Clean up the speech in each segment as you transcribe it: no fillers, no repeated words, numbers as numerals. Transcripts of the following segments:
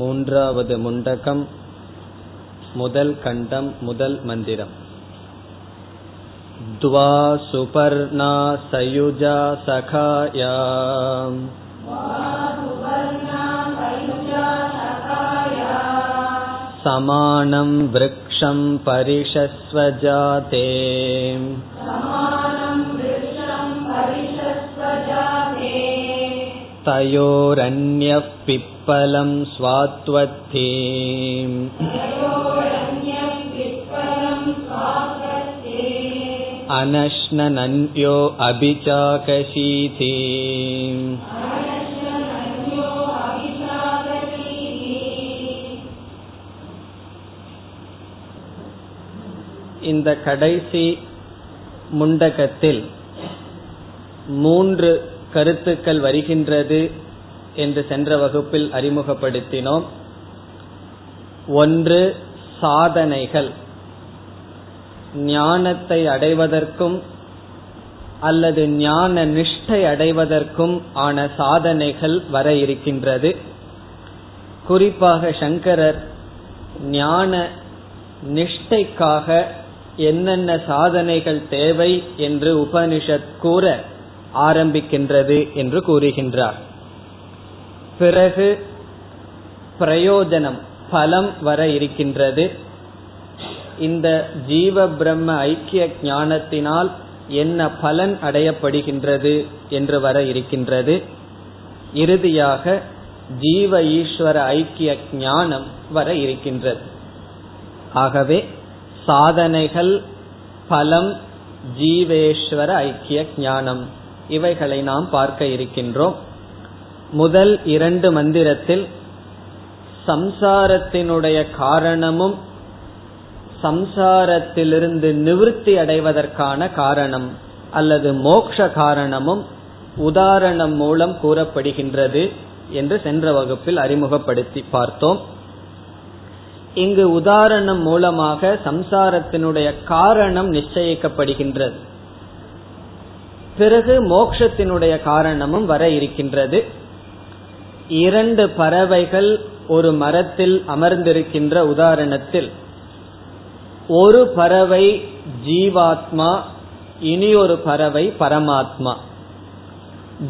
மூன்றாவது முண்டகம், முதல் கண்டம், முதல் மந்திரம். துவா சுபர்ணா சயுஜா சகாயாம் சமானம் விருக்ஷம் பரிஷஸ்வஜாதே தயோரன்யப் பிப்பலம் ஸ்வாத்வத்தே. அனஷ்ணனன்யோ அபிசாகசீதே. இந்த கடைசி முண்டகத்தில் மூன்று கருத்துக்கள் வருகின்றது என்று சென்ற வகுப்பில் அறிமுகப்படுத்தினோம். ஒன்று, சாதனைகள். ஞானத்தை அடைவதற்கும் அல்லது ஞான நிஷ்டை அடைவதற்கும் ஆன சாதனைகள் வர இருக்கின்றது. குறிப்பாக சங்கரர் ஞான நிஷ்டைக்காக என்னென்ன சாதனைகள் தேவை என்று உபனிஷத் கூற ஆரம்பிக்கின்றது என்று கூறுகின்றார். பிறகு பிரயோஜனம், பலம் வர இருக்கின்றது. இந்த ஜீவ பிரம்ம ஐக்கிய ஞானத்தினால் என்ன பலன் அடையப்படுகின்றது என்று வர இருக்கின்றது. இறுதியாக ஜீவ ஈஸ்வர ஐக்கிய ஞானம் வர இருக்கின்றது. ஆகவே சாதனைகள், பலம், ஜீவேஸ்வர ஐக்கிய ஞானம், இவைகளை நாம் பார்க்க இருக்கின்றோம். முதல் இரண்டு மந்திரத்தில் சம்சாரத்தினுடைய காரணமும் சம்சாரத்திலிருந்து நிவர்த்தி அடைவதற்கான காரணம் அல்லது மோட்ச காரணமும் உதாரணம் மூலம் கூறப்படுகின்றது என்று சென்ற வகுப்பில் அறிமுகப்படுத்தி பார்த்தோம். இங்கு உதாரணம் மூலமாக சம்சாரத்தினுடைய காரணம் நிச்சயிக்கப்படுகின்றது. பிறகு மோட்சத்தினுடைய காரணமும் வர இருக்கின்றது. இரண்டு பறவைகள் ஒரு மரத்தில் அமர்ந்திருக்கின்ற உதாரணத்தில் ஒரு பறவை ஜீவாத்மா, இனியொரு பறவை பரமாத்மா.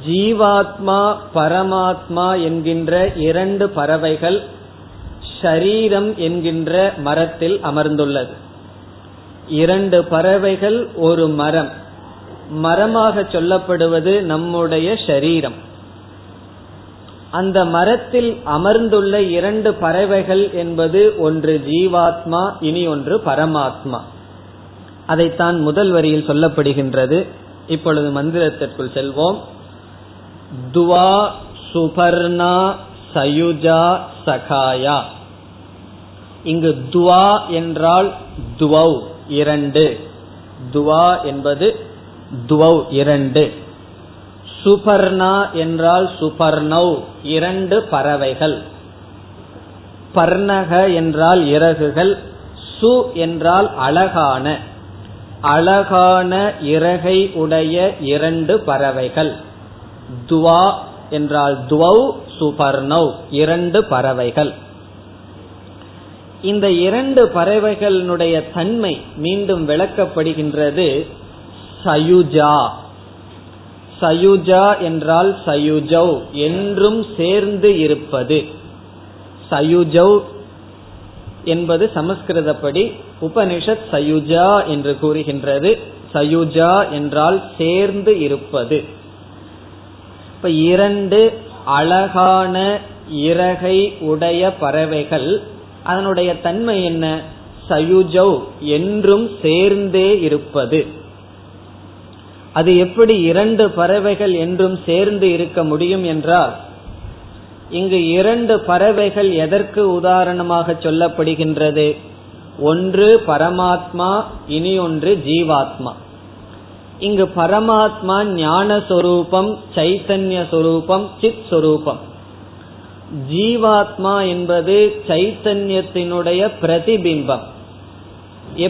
ஜீவாத்மா பரமாத்மா என்கின்ற இரண்டு பறவைகள் சரீரம் என்கின்ற மரத்தில் அமர்ந்துள்ளது. இரண்டு பறவைகள் ஒரு மரம். மரமாக சொல்லப்படுவது நம்முடைய சரீரம். அந்த மரத்தில் அமர்ந்துள்ள இரண்டு பறவைகள் என்பது ஒன்று ஜீவாத்மா, இனி ஒன்று பரமாத்மா. அதைத்தான் முதல் வரியில் சொல்லப்படுகின்றது. இப்பொழுது மந்திரத்திற்குள் செல்வோம். துவா சுபர்ணா சயுஜா சகாயா. இங்கு துவா என்றால் துவௌ இரண்டு. துவா என்பது துவௌ இரண்டு. சுபர்ணா என்றால் சுபர்ணௌ இரண்டு பறவைகள். பர்ணக என்றால் இறகுகள். சு என்றால் அழகான, அழகான இறகை உடைய இரண்டு பறவைகள். துவா என்றால் துவௌ சுபர்ணௌ இரண்டு பறவைகள். இந்த இரண்டு பறவைகளினுடைய தன்மை மீண்டும் விளக்கப்படுகின்றது. சயுஜா. சயுஜா என்றால் சயுஜௌ என்றும் சேர்ந்து இருப்பது. சயுஜௌ என்பது சமஸ்கிருதப்படி உபனிஷத் சயுஜா என்று கூறுகின்றது. சயுஜா என்றால் சேர்ந்து இருப்பது. இப்ப இரண்டு அழகான இறகை உடைய பறவைகள், அதனுடைய தன்மை என்ன? சயுஜௌ என்றும் சேர்ந்தே இருப்பது. அது எப்படி இரண்டு பறவைகள் என்றும் சேர்ந்து இருக்க முடியும் என்றால், இங்கு இரண்டு பறவைகள் எதற்கு உதாரணமாக சொல்லப்படுகின்றது? ஒன்று பரமாத்மா, இனி ஒன்று ஜீவாத்மா. இங்கு பரமாத்மா ஞான சொரூபம், சைத்தன்ய சொரூபம், சித் சொரூபம். ஜீவாத்மா என்பது சைத்தன்யத்தினுடைய பிரதிபிம்பம்.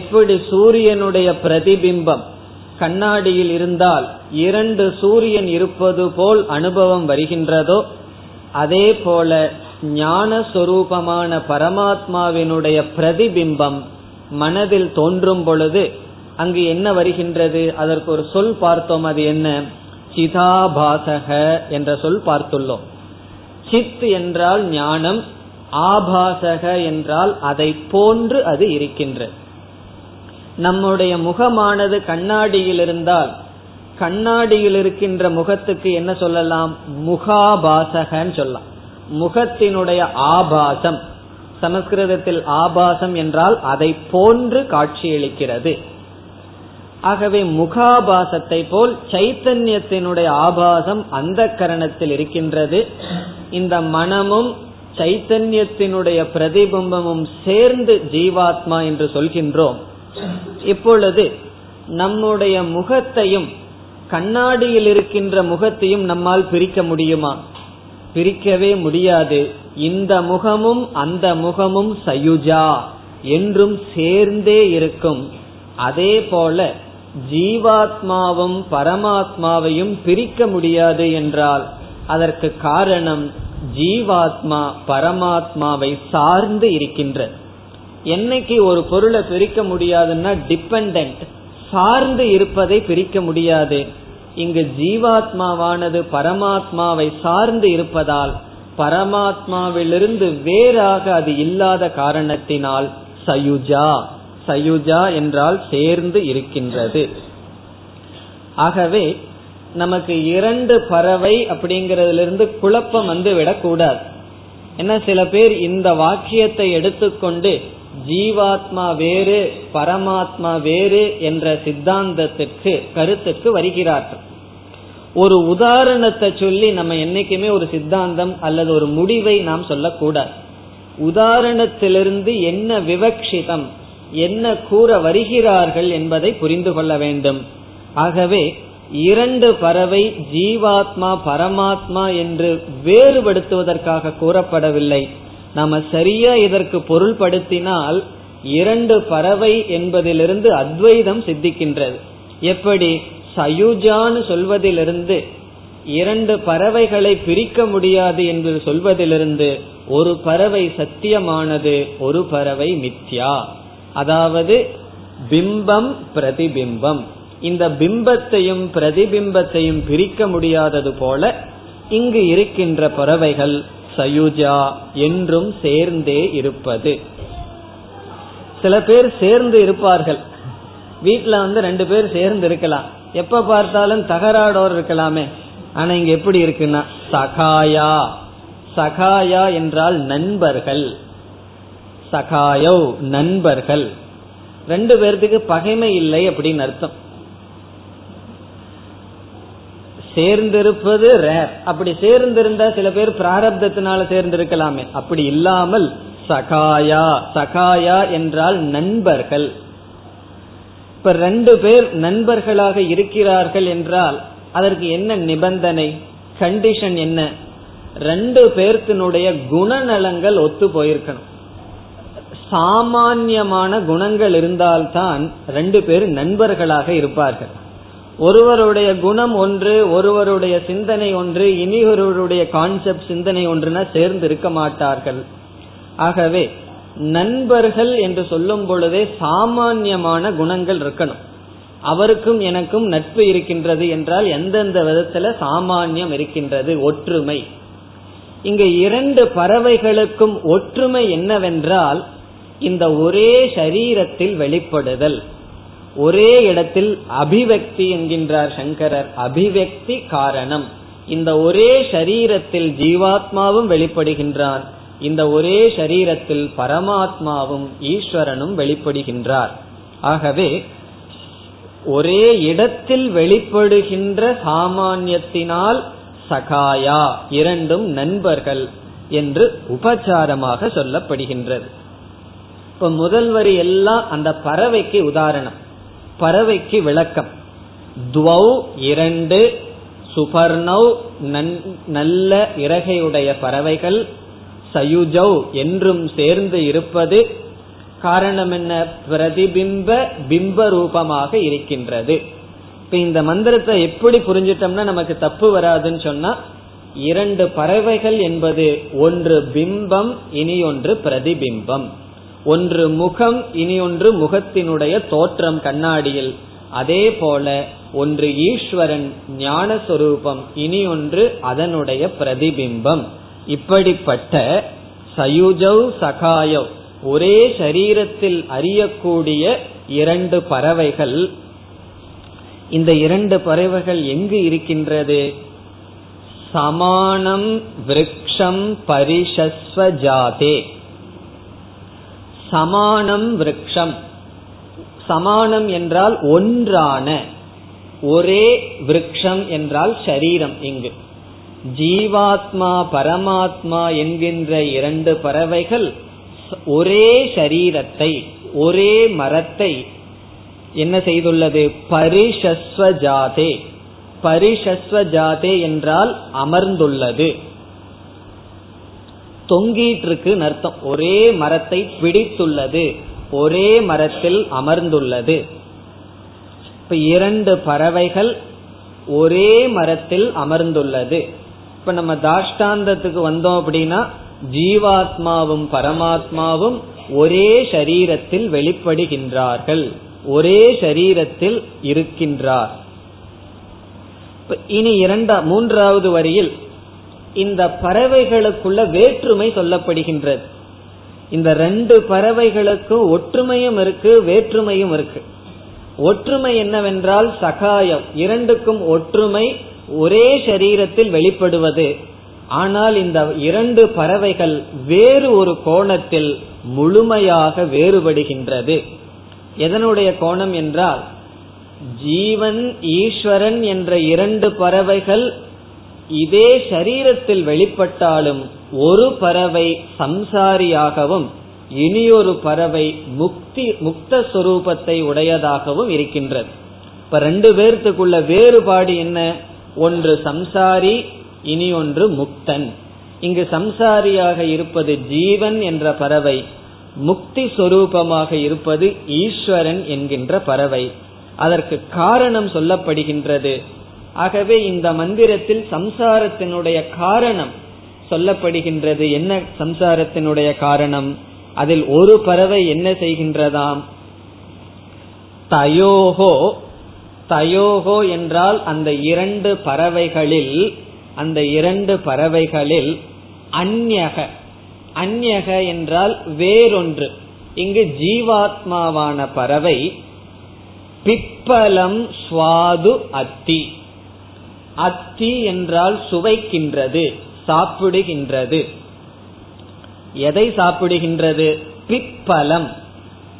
எப்படி சூரியனுடைய பிரதிபிம்பம் கண்ணாடியில் இருந்தால் இரண்டு சூரியன் இருப்பது போல் அனுபவம் வருகின்றதோ, அதே போல ஞானஸ்வரூபமான பரமாத்மாவினுடைய பிரதிபிம்பம் மனதில் தோன்றும் பொழுது அங்கு என்ன வருகின்றது? அதற்கு ஒரு சொல் பார்த்தோம், அது என்ன? சிதாபாசக என்ற சொல் பார்த்துள்ளோம். சித் என்றால் ஞானம், ஆபாசக என்றால் அதை போன்று அது இருக்கின்றது. நம்முடைய முகமானது கண்ணாடியில் இருந்தால் கண்ணாடியில் இருக்கின்ற முகத்துக்கு என்ன சொல்லலாம்? முகாபாசகன்னு சொல்லலாம். முகத்தினுடைய ஆபாசம், சமஸ்கிருதத்தில் ஆபாசம் என்றால் அதை போன்று காட்சியளிக்கிறது. ஆகவே முகாபாசத்தை போல் சைத்தன்யத்தினுடைய ஆபாசம் அந்த கரணத்தில் இருக்கின்றது. இந்த மனமும் சைத்தன்யத்தினுடைய பிரதிபிம்பமும் சேர்ந்து ஜீவாத்மா என்று சொல்கின்றோம். இப்பொழுது நம்முடைய முகத்தையும் கண்ணாடியில் இருக்கின்ற முகத்தையும் நம்மால் பிரிக்க முடியுமா? பிரிக்கவே முடியாது. இந்த முகமும் அந்த முகமும் சயுஜா என்றும் சேர்ந்தே இருக்கும். அதே போல ஜீவாத்மாவும் பரமாத்மாவையும் பிரிக்க முடியாது என்றால் அதற்கு காரணம் ஜீவாத்மா பரமாத்மாவை சார்ந்து இருக்கின்ற. என்னைக்கு ஒரு பொருளை பிரிக்க முடியாதுன்னா டிபெண்டன்ட், சார்ந்து இருப்பதை பிரிக்க முடியாது. இங்கு ஜீவாத்மாவானது பரமாத்மாவை சார்ந்து இருப்பதால் பரமாத்மாவிலிருந்து வேறாக அது இல்லாத காரணத்தினால் சயுஜா. சயுஜா என்றால் சேர்ந்து இருக்கின்றது. ஆகவே நமக்கு இரண்டு பறவை அப்படிங்கறதிலிருந்து குழப்பம் வந்து விடக்கூடாது. ஏன்னா சில பேர் இந்த வாக்கியத்தை எடுத்துக்கொண்டு ஜீவாத்மா வேறு பரமாத்மா வேறு என்ற சித்தாந்தத்திற்கு கருத்துக்கு வருகிறார்கள். ஒரு உதாரணத்தை சொல்லி நம்ம என்னைக்குமே ஒரு சித்தாந்தம் அல்லது ஒரு முடிவை நாம் சொல்லக்கூடாது. உதாரணத்திலிருந்து என்ன விவக்ஷிதம், என்ன கூற வருகிறார்கள் என்பதை புரிந்து கொள்ள வேண்டும். ஆகவே இரண்டு பறவை ஜீவாத்மா பரமாத்மா என்று வேறுபடுத்துவதற்காக கூறப்படவில்லை. நாம சரியா இதற்கு பொருள்படுத்தினால் இரண்டு பறவை என்பதிலிருந்து அத்வைதம் சித்திக்கின்றது. எப்படி சயுஜான்னு சொல்வதிலிருந்து, இரண்டு பறவைகளை பிரிக்க முடியாது என்று சொல்வதிலிருந்து ஒரு பறவை சத்தியமானது, ஒரு பறவை மித்யா. அதாவது பிம்பம் பிரதிபிம்பம், இந்த பிம்பத்தையும் பிரதிபிம்பத்தையும் பிரிக்க முடியாதது போல இங்கு இருக்கின்ற பறவைகள் சயுஜா என்றும் சேர்ந்தே இருப்பது. சில பேர் சேர்ந்து இருப்பார்கள். வீட்டுல வந்து ரெண்டு பேர் சேர்ந்து இருக்கலாம், எப்ப பார்த்தாலும் தகராடோர் இருக்கலாமே. ஆனா இங்க எப்படி இருக்குன்னா சகாயா. சகாயா என்றால் நண்பர்கள். சகாயோ நண்பர்கள். ரெண்டு பேர்த்துக்கு பகைமை இல்லை அப்படின்னு அர்த்தம். சேர்ந்திருப்பது ரேர். அப்படி சேர்ந்திருந்தா சில பேர் பிராரப்தத்தினால சேர்ந்திருக்கலாமே. அப்படி இல்லாமல் சகாயா. சகாயா என்றால் நண்பர்கள். இப்ப ரெண்டு பேர் நண்பர்களாக இருக்கிறார்கள் என்றால் அதற்கு என்ன நிபந்தனை, கண்டிஷன் என்ன? ரெண்டு பேர்த்தினுடைய குணநலங்கள் ஒத்து போயிருக்கணும். சாமான்யமான குணங்கள் இருந்தால்தான் ரெண்டு பேர் நண்பர்களாக இருப்பார்கள். ஒருவருடைய குணம் ஒன்று, ஒருவருடைய சிந்தனை ஒன்று, இனி ஒருவருடைய கான்செப்ட் சிந்தனை ஒன்றுனா சேர்ந்து இருக்க மாட்டார்கள். ஆகவே நண்பர்கள் என்று சொல்லும் பொழுதே சாமான்யமான குணங்கள் இருக்கணும். அவருக்கும் எனக்கும் நட்பு இருக்கின்றது என்றால் எந்தெந்த விதத்துல சாமான்யம் இருக்கின்றது, ஒற்றுமை. இங்க இரண்டு பறவைகளுக்கும் ஒற்றுமை என்னவென்றால் இந்த ஒரே சரீரத்தில் வெளிப்படுதல், ஒரே இடத்தில் அபிவக்தி என்கின்றார் சங்கரர். அபிவக்தி காரணம். இந்த ஒரே சரீரத்தில் ஜீவாத்மாவும் வெளிப்படுகின்றார், இந்த ஒரே சரீரத்தில் பரமாத்மாவும் ஈஸ்வரனும் வெளிப்படுகின்றார். ஆகவே ஒரே இடத்தில் வெளிப்படுகின்ற சாமான்யத்தினால் சகாயா இரண்டும் நண்பர்கள் என்று உபச்சாரமாக சொல்லப்படுகின்றது. இப்ப முதல் வரி எல்லாம் அந்த பறவைக்கு உதாரணம், பறவைக்கு விளக்கம். துவௌ இரண்டு, சுபர்ணவ் நல்ல இறகையுடைய பறவைகள், சயுஜௌ என்றும் சேர்ந்து இருப்பது. காரணம் என்ன? பிரதிபிம்ப பிம்ப ரூபமாக இருக்கின்றது. இப்ப இந்த மந்திரத்தை எப்படி புரிஞ்சிட்டோம்னா நமக்கு தப்பு வராதுன்னு சொன்னா, இரண்டு பறவைகள் என்பது ஒன்று பிம்பம், இனி ஒன்று பிரதிபிம்பம். ஒன்று முகம், இனி ஒன்று முகத்தினுடைய தோற்றம் கண்ணாடியில். அதே போல ஒன்று ஈஸ்வரன் ஞான சொரூபம், இனி ஒன்று அதனுடைய பிரதிபிம்பம். இப்படிப்பட்ட சயுஜௌ சகாயவ், ஒரே சரீரத்தில் அறியக்கூடிய இரண்டு பறவைகள். இந்த இரண்டு பறவைகள் எங்கு இருக்கின்றது? சமானம் விருக்ஷம் பரிஷஸ்வ ஜாதே. சமானம் விருக்ஷம், சமானம் என்றால் ஒன்றான. ஒரே விருக்ஷம் என்றால் சரீரம். இங்கு ஜீவாத்மா பரமாத்மா என்கின்ற இரண்டு பறவைகள் ஒரே சரீரத்தை, ஒரே மரத்தை என்ன செய்துள்ளது? பரிஷஸ்வ ஜாதே. பரிஷஸ்வ ஜாதே என்றால் அமர்ந்துள்ளது, தொங்கிட்டு அர்த்தம். ஒரே மரத்தை பிடித்துள்ளது, ஒரே மரத்தில் அமர்ந்துள்ளது. இப்ப இரண்டு பறவைகள் ஒரே மரத்தில் அமர்ந்துள்ளது. இப்ப நம்ம தாஷ்டாந்தத்துக்கு வந்தோம் அப்படின்னா, ஜீவாத்மாவும் பரமாத்மாவும் ஒரே சரீரத்தில் வெளிப்படுகின்றார்கள், ஒரே சரீரத்தில் இருக்கின்றார். இனி மூன்றாவது வரியில் இந்த பறவைகளுக்குள்ள வேற்றுமை சொல்லப்படுகின்றது. இந்த ரெண்டு பறவைகளுக்கும் ஒற்றுமையும் இருக்கு, வேற்றுமையும் இருக்கு. ஒற்றுமை என்னவென்றால் சகாயம், இரண்டுக்கும் ஒற்றுமை ஒரே சரீரத்தில் வெளிப்படுவது. ஆனால் இந்த இரண்டு பறவைகள் வேறு ஒரு கோணத்தில் முழுமையாக வேறுபடுகின்றது. எதனுடைய கோணம் என்றால், ஜீவன் ஈஸ்வரன் என்ற இரண்டு பறவைகள் இதே சரீரத்தில் வெளிப்பட்டாலும் ஒரு பறவை சம்சாரியாகவும் இனியொரு பறவை முக்த சொரூபத்தை உடையதாகவும் இருக்கின்றது. இப்ப ரெண்டு பேர்த்துக்குள்ள வேறுபாடு என்ன? ஒன்று சம்சாரி, இனி ஒன்று முக்தன். இங்கு சம்சாரியாக இருப்பது ஜீவன் என்ற பறவை, முக்தி சொரூபமாக இருப்பது ஈஸ்வரன் என்கின்ற பறவை. அதற்கு காரணம் சொல்லப்படுகின்றது. ஆகவே இந்த மந்திரத்தில் சம்சாரத்தினுடைய காரணம் சொல்லப்படுகின்றது. என்ன சம்சாரத்தினுடைய காரணம்? அதில் ஒரு பறவை என்ன செய்கின்றதாம்? தயோகோ. தயோகோ என்றால் அந்த இரண்டு பறவைகளில், அந்த இரண்டு பறவைகளில் அந்யக. அந்யக என்றால் வேறொன்று. இங்கு ஜீவாத்மாவான பறவை பிப்பலம் சுவாது அத்தி. அத்தி என்றால் சுவைக்கின்றது, சாப்பிடுகின்றது. எதை சாப்பிடுகின்றது? பிப்பலம்.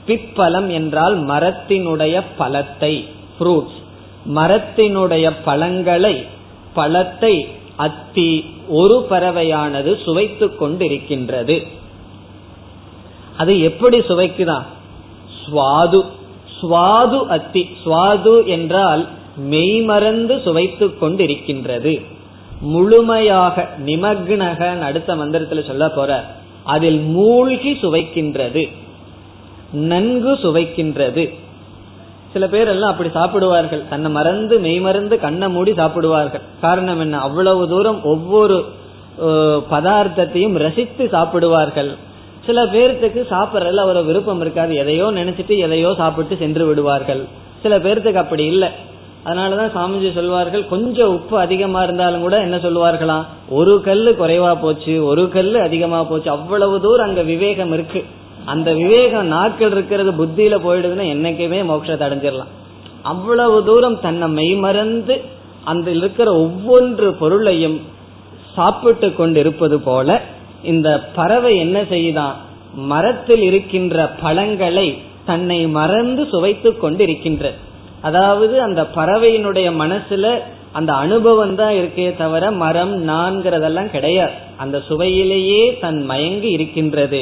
பிப்பலம் என்றால் மரத்தினுடைய பழத்தை, ஃப்ரூட்ஸ். மரத்தினுடைய பழங்களை, பழத்தை அத்தி ஒரு பறவையானது சுவைத்து கொண்டிருக்கின்றது. அது எப்படி சுவைக்குதான்? சுவாது. சுவாது அத்தி. சுவாது என்றால் மெய்மறந்து சுவைத்து கொண்டிருக்கின்றது, முழுமையாக. நிமக்னக அடுத்த மந்திரத்தில் சொல்ல போற, அதில் மூழ்கி சுவைக்கின்றது, நன்கு சுவைக்கின்றது. சில பேர் எல்லாம் அப்படி சாப்பிடுவார்கள், தன்னை மறந்து மெய்மறந்து கண்ணை மூடி சாப்பிடுவார்கள். காரணம் என்ன? அவ்வளவு தூரம் ஒவ்வொரு பதார்த்தத்தையும் ரசித்து சாப்பிடுவார்கள். சில பேர்த்துக்கு சாப்பிட்றதுல ஒரு விருப்பம் இருக்காது, எதையோ நினைச்சிட்டு எதையோ சாப்பிட்டு சென்று விடுவார்கள். சில பேர்த்துக்கு அப்படி இல்லை. அதனாலதான் சாமிஜி சொல்வார்கள், கொஞ்சம் உப்பு அதிகமா இருந்தாலும் கூட என்ன சொல்லுவார்களாம், ஒரு கல்லு குறைவா போச்சு, ஒரு கல்லு அதிகமா போச்சு. அவ்வளவு தூரம் அங்க விவேகம் இருக்கு. அந்த விவேகம் நாட்கள் இருக்கிறது புத்தியில போயிடுதுன்னா என்னைக்குமே மோட்சத்தை அடைஞ்சிடலாம். அவ்வளவு தூரம் தன்னை மெய்மறந்து அந்த இருக்கிற ஒவ்வொன்று பொருளையும் சாப்பிட்டு கொண்டு இருப்பது போல இந்த பறவை என்ன செய்தான்? மரத்தில் இருக்கின்ற பழங்களை தன்னை மறந்து சுவைத்து கொண்டு இருக்கின்ற. அதாவது அந்த பறவையினுடைய மனசுல அந்த அனுபவம் தான் இருக்கே தவிர மரம் நான்கிறதெல்லாம் கிடையாது. அந்த சுவையிலேயே தன் மயங்கி இருக்கின்றது.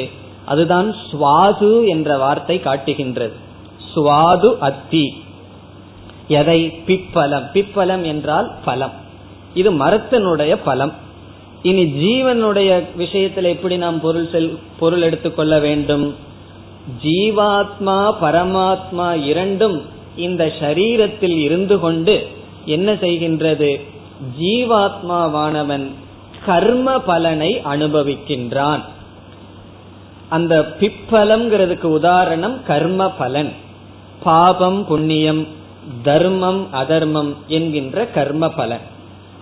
அதுதான் சுவாது என்ற வார்த்தை காட்டுகின்றது. சுவாது அத்தி. எதை? பிப்பலம். பிப்பலம் என்றால் பலம். இது மரத்தினுடைய பலம். இனி ஜீவனுடைய விஷயத்துல எப்படி நாம் பொருள் எடுத்துக்கொள்ள வேண்டும்? ஜீவாத்மா பரமாத்மா இரண்டும் இந்த சரீரத்தில் இருந்து கொண்டு என்ன செய்கின்றது? ஜீவாத்மாவானவன் கர்ம பலனை அனுபவிக்கின்றான். அந்த பிப்பலம்ங்கிறதுக்கு உதாரணம் கர்ம பலன், பாபம் புண்ணியம், தர்மம் அதர்மம் என்கின்ற கர்ம பலன்.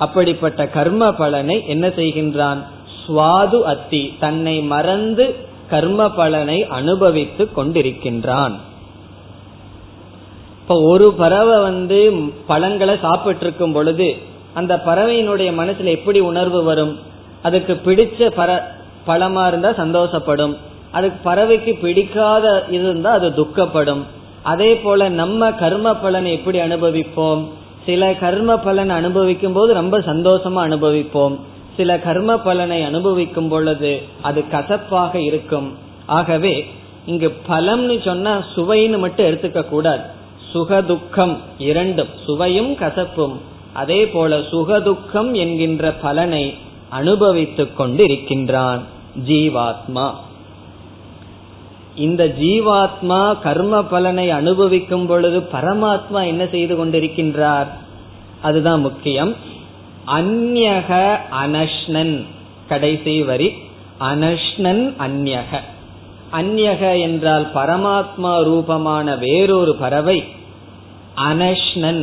அப்படிப்பட்ட கர்ம பலனை என்ன செய்கின்றான்? சுவாது அத்தி, தன்னை மறந்து கர்ம பலனை அனுபவித்து கொண்டிருக்கின்றான். இப்ப ஒரு பறவை பழங்களை சாப்பிட்டு இருக்கும் பொழுது அந்த பறவையினுடைய மனசுல எப்படி உணர்வு வரும்? அதுக்கு பிடிச்ச பழமா இருந்தா சந்தோஷப்படும், அதுக்கு பறவைக்கு பிடிக்காத இருந்தா அது துக்கப்படும். அதே போல நம்ம கர்ம பலனை எப்படி அனுபவிப்போம்? சில கர்ம பலனை அனுபவிக்கும் போது ரொம்ப சந்தோஷமா அனுபவிப்போம், சில கர்ம பலனை அனுபவிக்கும் பொழுது அது கசப்பாக இருக்கும். ஆகவே இங்கு பலம்னு சொன்னா சுவைன்னு மட்டும் எடுத்துக்க கூடாது, சுகதுக்கம் இரண்டும், சுவையும் கசப்பும். அதே போல சுகதுக்கம் என்கின்ற பலனை அனுபவித்துக் கொண்டு இருக்கின்றான் ஜீவாத்மா. இந்த ஜீவாத்மா கர்ம பலனை அனுபவிக்கும் பொழுது பரமாத்மா என்ன செய்து கொண்டிருக்கின்றார்? அதுதான் முக்கியம். அந்யக அனஷ்ணன், கடைசி வரி அனஷ்ணன் அந்யக. அந்யக என்றால் பரமாத்மா ரூபமான வேறொரு பறவை. அனஷ்ணன்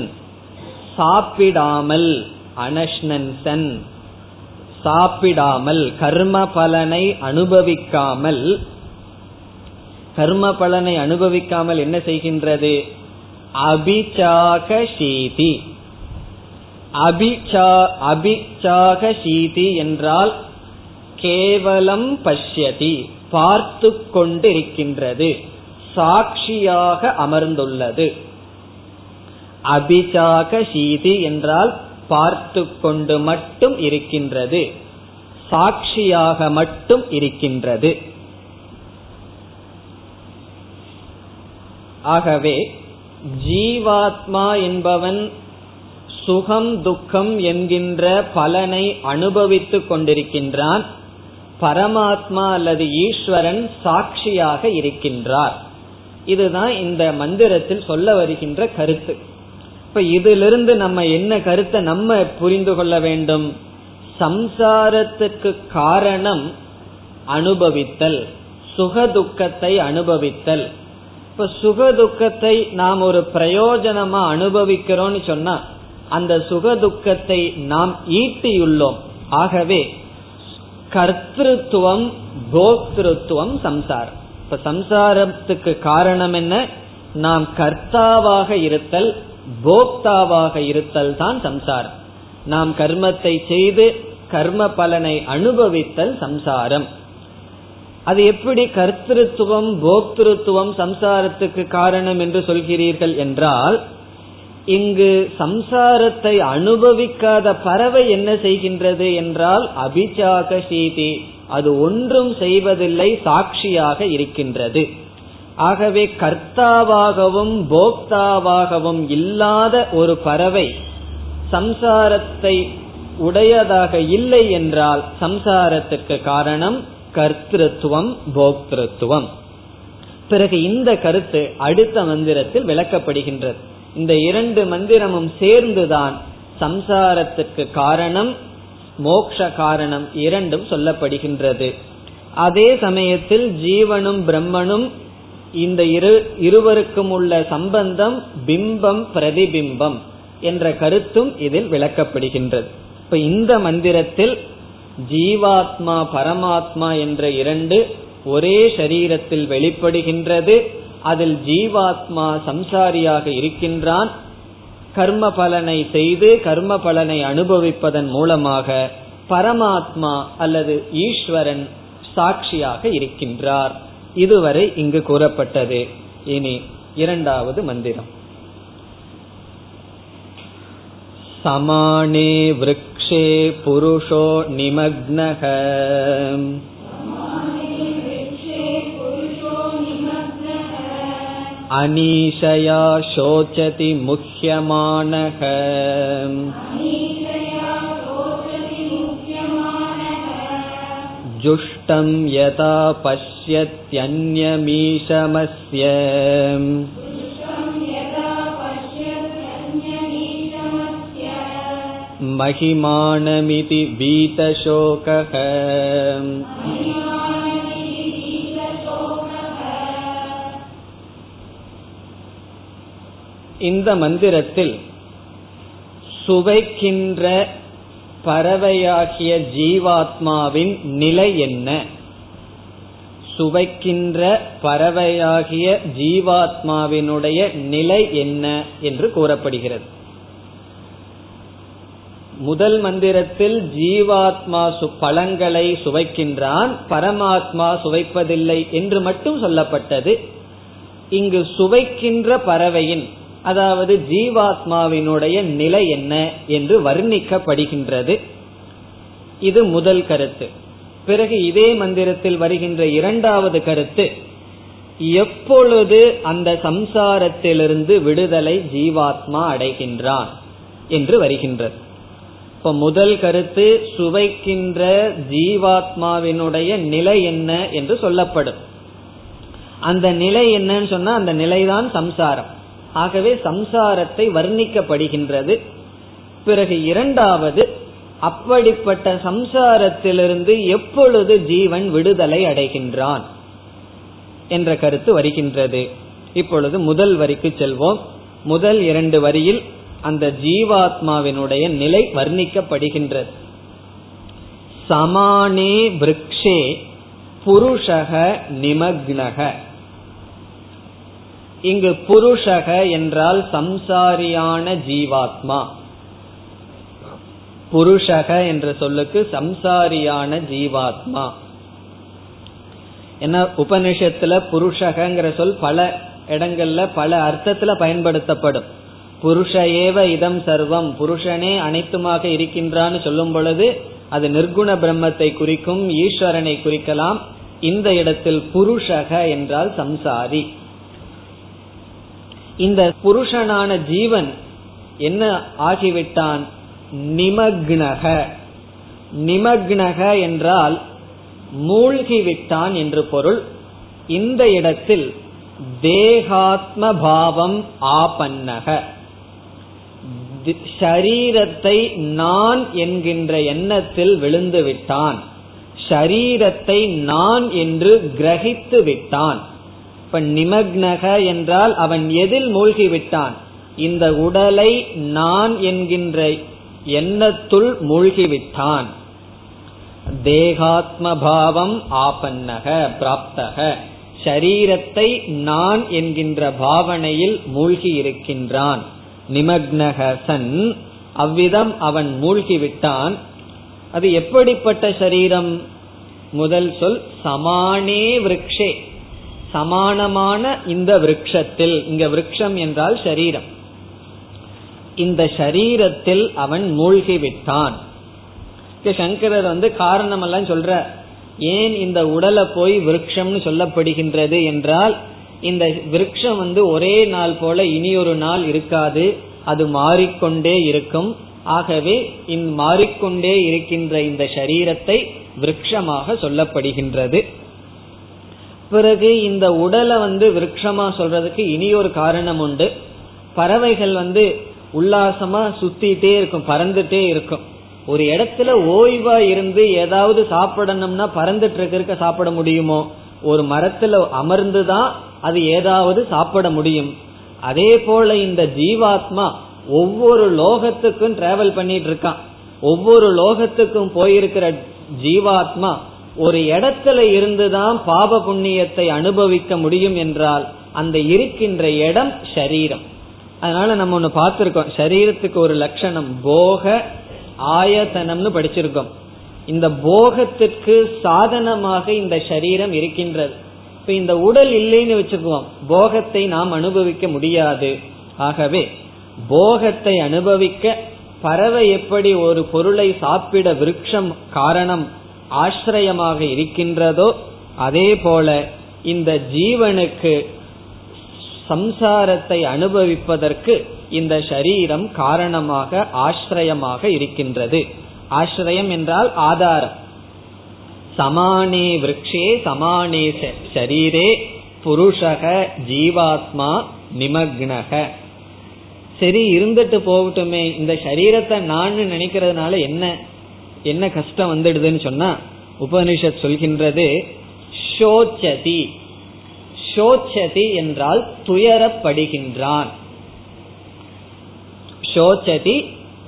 சாப்பிடாமல், அனஷ்ணன் சன் சாப்பிடாமல், கர்ம பலனை அனுபவிக்காமல். கர்ம பலனை அனுபவிக்காமல் என்ன செய்கின்றது? அபிச்சாகசீதி. அபிச்சாகசீதி என்றால் கேவலம் பஷ்யதி, பார்த்து கொண்டிருக்கின்றது, சாட்சியாக அமர்ந்துள்ளது. அபிச்சாகசீதி என்றால் பார்த்து கொண்டு மட்டும் இருக்கின்றது, சாட்சியாக மட்டும் இருக்கின்றது. ஆகவே ஜீவாத்மா என்பவன் சுகம் துக்கம் என்கின்ற பலனை அனுபவித்துக் கொண்டிருக்கின்றான். பரமாத்மா அல்லது ஈஸ்வரன் சாட்சியாக இருக்கின்றார். இதுதான் இந்த மந்திரத்தில் சொல்ல வருகின்ற கருத்து. இப்ப இதிலிருந்து நம்ம என்ன கருத்தை நம்ம புரிந்து கொள்ள வேண்டும்? சம்சாரத்துக்கு காரணம் அனுபவித்தல், சுகதுக்கத்தை அனுபவித்தல். இப்ப சுகதுக்கத்தை நாம் ஒரு பிரயோஜனமா அனுபவிக்கிறோம்னு சொன்னா அந்த சுகதுக்கத்தை நாம் ஈட்டியுள்ளோம். ஆகவே கர்த்திருவம் போக்திருத்துவம் சம்சாரம். இப்ப சம்சாரத்துக்கு காரணம் என்ன? நாம் கர்த்தாவாக இருத்தல் போக்தாவாக இருத்தல் தான் சம்சாரம். நாம் கர்மத்தை செய்து கர்ம பலனை அனுபவித்தல் சம்சாரம். அது எப்படி கர்த்திருவம் போக்திருத்துவம் சம்சாரத்துக்கு காரணம் என்று சொல்கிறீர்கள் என்றால், இங்கு சம்சாரத்தை அனுபவிக்காத பறவை என்ன செய்கின்றது என்றால் அபிச்சாக சீதி, அது ஒன்றும் செய்வதில்லை, சாட்சியாக இருக்கின்றது. ஆகவே கர்த்தாவாகவும் போக்தாவாகவும் இல்லாத ஒரு பறவை சம்சாரத்தை உடையதாக இல்லை என்றால் சம்சாரத்துக்கு காரணம் கர்த்திருவம் போக்திருத்துவம். பிறகு இந்த கருத்து அடுத்த மந்திரத்தில் விளக்கப்படுகின்றது. இந்த இரண்டு மந்திரமும் சேர்ந்துதான் சம்சாரத்துக்கு காரணம் மோட்ச காரணம் இரண்டும் சொல்லப்படுகின்றது. அதே சமயத்தில் ஜீவனும் பிரம்மனும் இந்த இருவருக்கும் உள்ள சம்பந்தம் பிம்பம் பிரதிபிம்பம் என்ற கருத்தும் இதில் விளக்கப்படுகின்றது. இப்ப இந்த மந்திரத்தில் ஜீவாத்மா பரமாத்மா என்ற இரண்டு ஒரே சரீரத்தில் வெளிப்படுகின்றது. அதில் ஜீவாத்மா சம்சாரியாக இருக்கின்றான். கர்ம பலனை செய்து கர்ம பலனை அனுபவிப்பதன் மூலமாக பரமாத்மா அல்லது ஈஸ்வரன் சாட்சியாக இருக்கின்றார். இதுவரை இங்கு கூறப்பட்டது. இனி இரண்டாவது மந்திரம். சமானே விருக்ஷே புருஷோ நிமக்னஹ அனீஷயா சோசதி முஹ்யமானஹ. ஜுஷ்டம் யதா பஷ்யத்யன்யமீஷமஸ்ய மகிமானமிதி பீதசோகஹ. இந்த மந்திரத்தில் சுவைக்கின்ற பறவையாகிய ஜீவாத்மாவின் நிலை என்ன, சுவைக்கின்ற பறவையாகிய ஜீவாத்மாவினுடைய நிலை என்ன என்று கூறப்படுகிறது. முதல் மந்திரத்தில் ஜீவாத்மா பழங்களை சுவைக்கின்றான், பரமாத்மா சுவைப்பதில்லை என்று மட்டும் சொல்லப்பட்டது. இங்கு சுவைக்கின்ற பறவையின், அதாவது ஜீவாத்மாவினுடைய நிலை என்ன என்று வர்ணிக்கப்படுகின்றது. இது முதல் கருத்து. பிறகு இதே மந்திரத்தில் வருகின்ற இரண்டாவது கருத்து, எப்பொழுது அந்த சம்சாரத்திலிருந்து விடுதலை ஜீவாத்மா அடைகின்றான் என்று வருகின்றது. இப்ப முதல் கருத்து சுவைக்கின்ற ஜீவாத்மாவினுடைய நிலை என்ன என்று சொல்லப்படும். அந்த நிலை என்னன்னு சொன்னா அந்த நிலைதான் சம்சாரம். ஆகவே சம்சாரத்தை வர்ணிக்கப்படுகின்றது. பிறகு இரண்டாவது, அப்படிப்பட்ட சம்சாரத்திலிருந்து எப்பொழுது ஜீவன் விடுதலை அடைகின்றான் என்ற கருத்து வருகின்றது. இப்பொழுது முதல் வரிக்கு செல்வோம். முதல் இரண்டு வரியில் அந்த ஜீவாத்மாவினுடைய நிலை வர்ணிக்கப்படுகின்றது. சமானே விருக்ஷே புருஷக நிமக்னக. இங்கு புருஷக என்றால் சம்சாரியான ஜீவாத்மா. புருஷக என்ற சொல்லுக்கு சம்சாரியான ஜீவாத்மா. ஏன்னா உபனிஷத்துல புருஷகங்கிற சொல் பல இடங்கள்ல பல அர்த்தத்துல பயன்படுத்தப்படும். புருஷ ஏவ இதம் சர்வம், புருஷனே அனைத்துமாக இருக்கின்றான்னு சொல்லும் பொழுது அது நிர்குண பிரம்மத்தை குறிக்கும், ஈஸ்வரனை குறிக்கலாம். இந்த இடத்தில் புருஷக என்றால் சம்சாரி. இந்த புருஷனான ஜீவன் என்ன ஆகிவிட்டான்? நிமக்னக. நிமக்னக என்றால் மூழ்கிவிட்டான் என்று பொருள். இந்த இடத்தில் தேகாத்ம பாவம் ஆபன்னக, ஷரீரத்தை நான் என்கின்ற எண்ணத்தில் விழுந்து விட்டான், ஷரீரத்தை நான் என்று கிரகித்து விட்டான். இப்ப நிமக்னக என்றால் அவன் எதில் மூழ்கிவிட்டான்? இந்த உடலை நான் என்கின்ற எண்ணத்துள் மூழ்கிவிட்டான். தேகாத்ம பாவம் ஆபன்னக பிராப்தக, ஷரீரத்தை நான் என்கின்ற பாவனையில் மூழ்கி இருக்கின்றான். நிமக்னக சன், அவ்விதம் அவன் மூழ்கிவிட்டான். அது எப்படிப்பட்ட ஷரீரம்? முதல் சொல் சமானே விருக்ஷே, சமானமான இந்த விருட்சத்தில். இங்க விருட்சம் என்றால் ஷரீரம். இந்த ஷரீரத்தில் அவன் மூழ்கிவிட்டான். சங்கரர் காரணம் எல்லாம் சொல்ற, ஏன் இந்த உடலை போய் விருட்சம்னு சொல்லப்படுகின்றது என்றால், இந்த விருட்சம் ஒரே நாள் போல இனி ஒரு நாள் இருக்காது, அது மாறிக்கொண்டே இருக்கும். ஆகவே மாறிக்கொண்டே இருக்கின்ற இந்த ஷரீரத்தை விருட்சமாக சொல்லப்படுகின்றது. பிறகு இந்த உடலை விருட்சமா சொல்றதுக்கு இனி ஒரு காரணம் உண்டு. பறவைகள் உல்லாசமா சுத்திட்டே இருக்கும், பறந்துட்டே இருக்கும். ஒரு இடத்துல ஓய்வா இருந்து ஏதாவது சாப்பிடணும்னா பறந்துட்டு இருக்க சாப்பிட முடியுமோ? ஒரு மரத்துல அமர்ந்துதான் அது ஏதாவது சாப்பிட முடியும். அதே போல இந்த ஜீவாத்மா ஒவ்வொரு லோகத்துக்கும் டிராவல் பண்ணிட்டு இருக்கான். ஒவ்வொரு லோகத்துக்கும் போயிருக்கிற ஜீவாத்மா ஒரு இடத்துல இருந்துதான் பாப புண்ணியத்தை அனுபவிக்க முடியும் என்றால் அந்த இருக்கின்ற இடம் ஷரீரம். அதனால நம்ம ஒண்ணு பார்த்திருக்கோம், ஷரீரத்துக்கு ஒரு லட்சணம் போக ஆயத்தனம்னு படிச்சிருக்கோம். இந்த போகத்திற்கு சாதனமாக இந்த ஷரீரம் இருக்கின்றது. இப்ப இந்த உடல் இல்லைன்னு வச்சுக்குவோம், போகத்தை நாம் அனுபவிக்க முடியாது. ஆகவே போகத்தை அனுபவிக்க பறவை எப்படி ஒரு பொருளை சாப்பிட விருட்சம் காரணம் ஆசிரியமாக இருக்கின்றதோ, அதே போல இந்த ஜீவனுக்கு சம்சாரத்தை அனுபவிப்பதற்கு இந்த ஷரீரம் காரணமாக ஆசிரியமாக இருக்கின்றது. ஆசிரியம் என்றால் ஆதாரம். சமானே விருக்ஷே சமானே ஷரீரே புருஷக ஜீவாத்மா நிமக்னக. சரி இருந்துட்டு போகட்டுமே, இந்த சரீரத்தை நான் நினைக்கிறதுனால என்ன என்ன கஷ்டம் வந்துடுதுன்னு சொன்னா உபனிஷத் சொல்கின்றது ஷோச்சதி. ஷோச்சதி என்றால் துயரப்படுகின்றான். ஷோச்சதி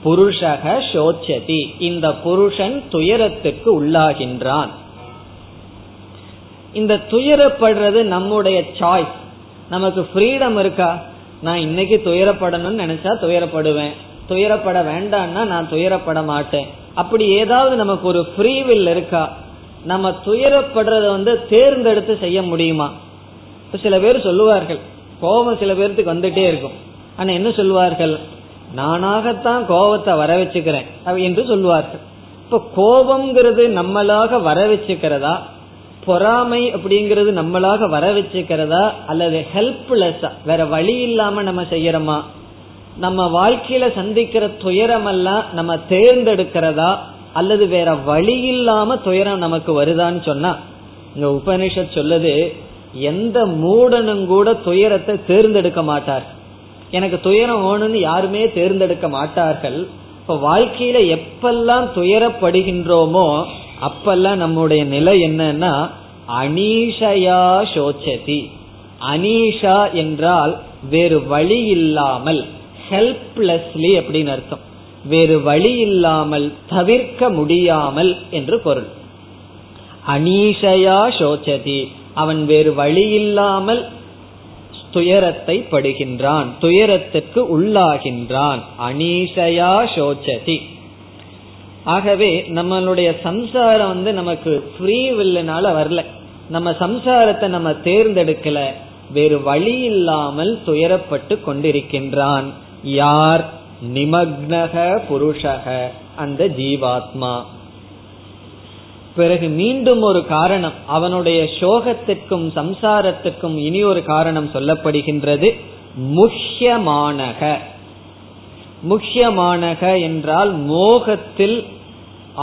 புருஷக ஷோச்சதி, இந்த புருஷன் துயரத்துக்கு உள்ளாகின்றான். இந்த துயரப்படுறது நம்முடைய சாய்ஸ். நமக்கு ஃப்ரீடம் இருக்கா? நான் இன்னைக்கு துயரப்படணும்னு நினைச்சா துயரப்படுவேன், துயரப்பட வேண்டாம்னா நான் துயரப்பட மாட்டேன். அப்படி ஏதாவது நமக்கு ஒரு ஃப்ரீ வில் இருக்கா? நம்ம துயரப்படுறத வந்து தேர்ந்தெடுத்து செய்ய முடியுமா? சில பேர் சொல்லுவார்கள், கோபம் சில பேருக்கு வந்துட்டே இருக்கும், ஆனா என்ன சொல்லுவார்கள், நானாகத்தான் கோபத்தை வர வச்சுக்கிறேன் என்று சொல்லுவார்கள். இப்ப கோபம்ங்கிறது நம்மளாக வர வச்சுக்கிறதா, பொறாமை அப்படிங்கிறது நம்மளாக வர வச்சுக்கிறதா, அல்லது ஹெல்ப்லெஸ்ஸா வேற வழி இல்லாம நம்ம செய்யறோமா, நம்ம வாழ்க்கையில சந்திக்கிற துயரமெல்லாம் நம்ம தேர்ந்தெடுக்கிறதா, அல்லது வேற வழி இல்லாம துயரம் நமக்கு வருதான்னு சொன்னா இந்த உபனிஷத் சொல்லுது, எந்த மூடனும் கூட துயரத்தை தேர்ந்தெடுக்க மாட்டார். எனக்கு துயரம் வேணும்னு யாருமே தேர்ந்தெடுக்க மாட்டார்கள். இப்ப வாழ்க்கையில எப்பெல்லாம் துயரப்படுகின்றோமோ அப்பெல்லாம் நம்முடைய நிலை என்னன்னா அனீஷயா சோச்சதி. அனீஷா என்றால் வேறு வழி இல்லாமல், ஹெல்ப்லெஸ்லி அப்படின்னு அர்த்தம், வேறு வழி இல்லாமல் தவிர்க்க முடியாமல் என்று பொருள். அனீஷயா சோச்சதி, அவன் வேறு வழி இல்லாமல் துயரத்தை படுகின்றான், துயரத்திற்கு உள்ளாகின்றான். அனீஷயா சோச்சதி. ஆகவே நம்மளுடைய சம்சாரம் வந்து நமக்கு ஃப்ரீ வில்லுனால வரல, நம்ம சம்சாரத்தை நம்ம தேர்ந்தெடுக்கல, வேறு வழி இல்லாமல் துயரப்பட்டு கொண்டிருக்கின்றான். யார்? நிமக்னக புருஷக, அந்த ஜீவாத்மா. பிறகு மீண்டும் ஒரு காரணம், அவனுடைய சோகத்திற்கும் சம்சாரத்திற்கும் இனி ஒரு காரணம் சொல்லப்படுகின்றது. முக்கியமானக. முக்கியமானக என்றால் மோகத்தில்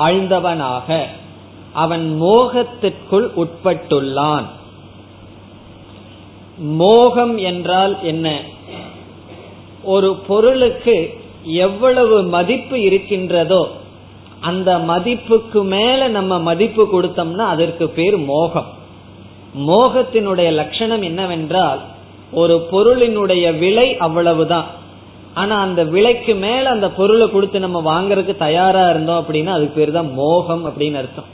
ஆழ்ந்தவனாக, அவன் மோகத்திற்குள் உட்பட்டுள்ளான். மோகம் என்றால் என்ன? ஒரு பொருளுக்கு எவ்வளவு மதிப்பு இருக்கின்றதோ அந்த மதிப்புக்கு மேல நம்ம மதிப்பு கொடுத்தோம்னா அதற்கு பேர் மோகம். மோகத்தினுடைய லட்சணம் என்னவென்றால், ஒரு பொருளினுடைய விலை அவ்வளவுதான், ஆனா அந்த விலைக்கு மேல அந்த பொருளை கொடுத்து நம்ம வாங்கறதுக்கு தயாரா இருந்தோம் அப்படின்னா அதுக்கு பேர் தான் மோகம் அப்படின்னு அர்த்தம்.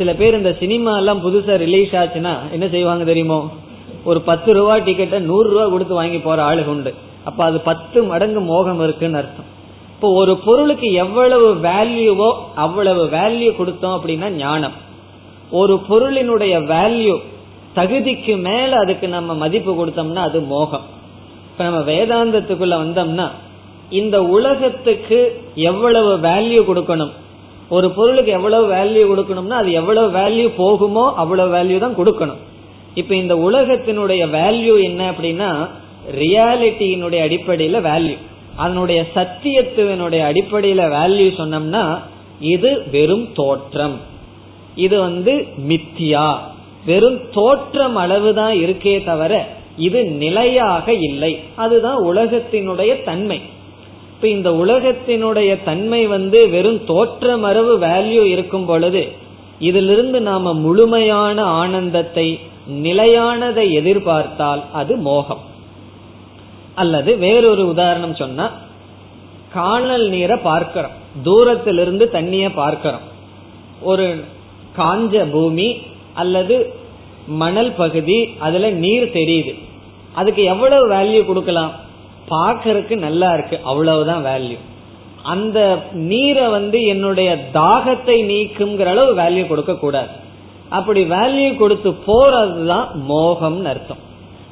சில பேர் இந்த சினிமா எல்லாம் புதுசா ரிலீஸ் ஆச்சுன்னா என்ன செய்வாங்க தெரியுமோ, ஒரு 10 ரூபா டிக்கெட்டை 100 ரூபா கொடுத்து வாங்கி போற ஆளுக்கு உண்டு. அப்ப அது 10 மடங்கு மோகம் இருக்குன்னு அர்த்தம். இப்போ ஒரு பொருளுக்கு எவ்வளவு வேல்யூவோ அவ்வளவு வேல்யூ கொடுத்தோம் அப்படின்னா ஞானம். ஒரு பொருளினுடைய வேல்யூ தகுதிக்கு மேல அதுக்கு நம்ம மதிப்பு கொடுத்தோம்னா அது மோகம். இப்ப நம்ம வேதாந்தத்துக்குள்ள வந்தோம்னா இந்த உலகத்துக்கு எவ்வளவு வேல்யூ கொடுக்கணும், ஒரு பொருளுக்கு எவ்வளவு வேல்யூ கொடுக்கணும்னா அது எவ்வளவு வேல்யூ போகுமோ அவ்வளவு வேல்யூ தான் கொடுக்கணும். இப்ப இந்த உலகத்தினுடைய வேல்யூ என்ன அப்படின்னா ரியாலிட்டியினுடைய அடிப்படையில வேல்யூ, அதனுடைய சத்தியத்துவனுடைய அடிப்படையில வேல்யூ சொன்னோம்னா இது வெறும் தோற்றம், இது வந்து மித்தியா, வெறும் தோற்றம் அளவுதான் இருக்கே தவிர இது நிலையாக இல்லை. அதுதான் உலகத்தினுடைய தன்மை. இப்ப இந்த உலகத்தினுடைய தன்மை வந்து வெறும் தோற்றம் அளவு வேல்யூ இருக்கும் பொழுது இதிலிருந்து நாம முழுமையான ஆனந்தத்தை, நிலையானதை எதிர்பார்த்தால் அது மோகம். அல்லது வேறொரு உதாரணம் சொன்னா, காணல் நீரை பார்க்கிறோம், தூரத்திலிருந்து தண்ணிய பார்க்கிறோம், ஒரு காஞ்ச பூமி அல்லது மணல் பகுதி, அதுல நீர் தெரியுது, அதுக்கு எவ்வளவு வேல்யூ கொடுக்கலாம், பார்க்கறதுக்கு நல்லா இருக்கு அவ்வளவுதான் வேல்யூ. அந்த நீரை வந்து என்னுடைய தாகத்தை நீக்குங்கிற அளவு வேல்யூ கொடுக்க கூடாது. அப்படி வேல்யூ கொடுத்து போறதுதான் மோகம்னு அர்த்தம்.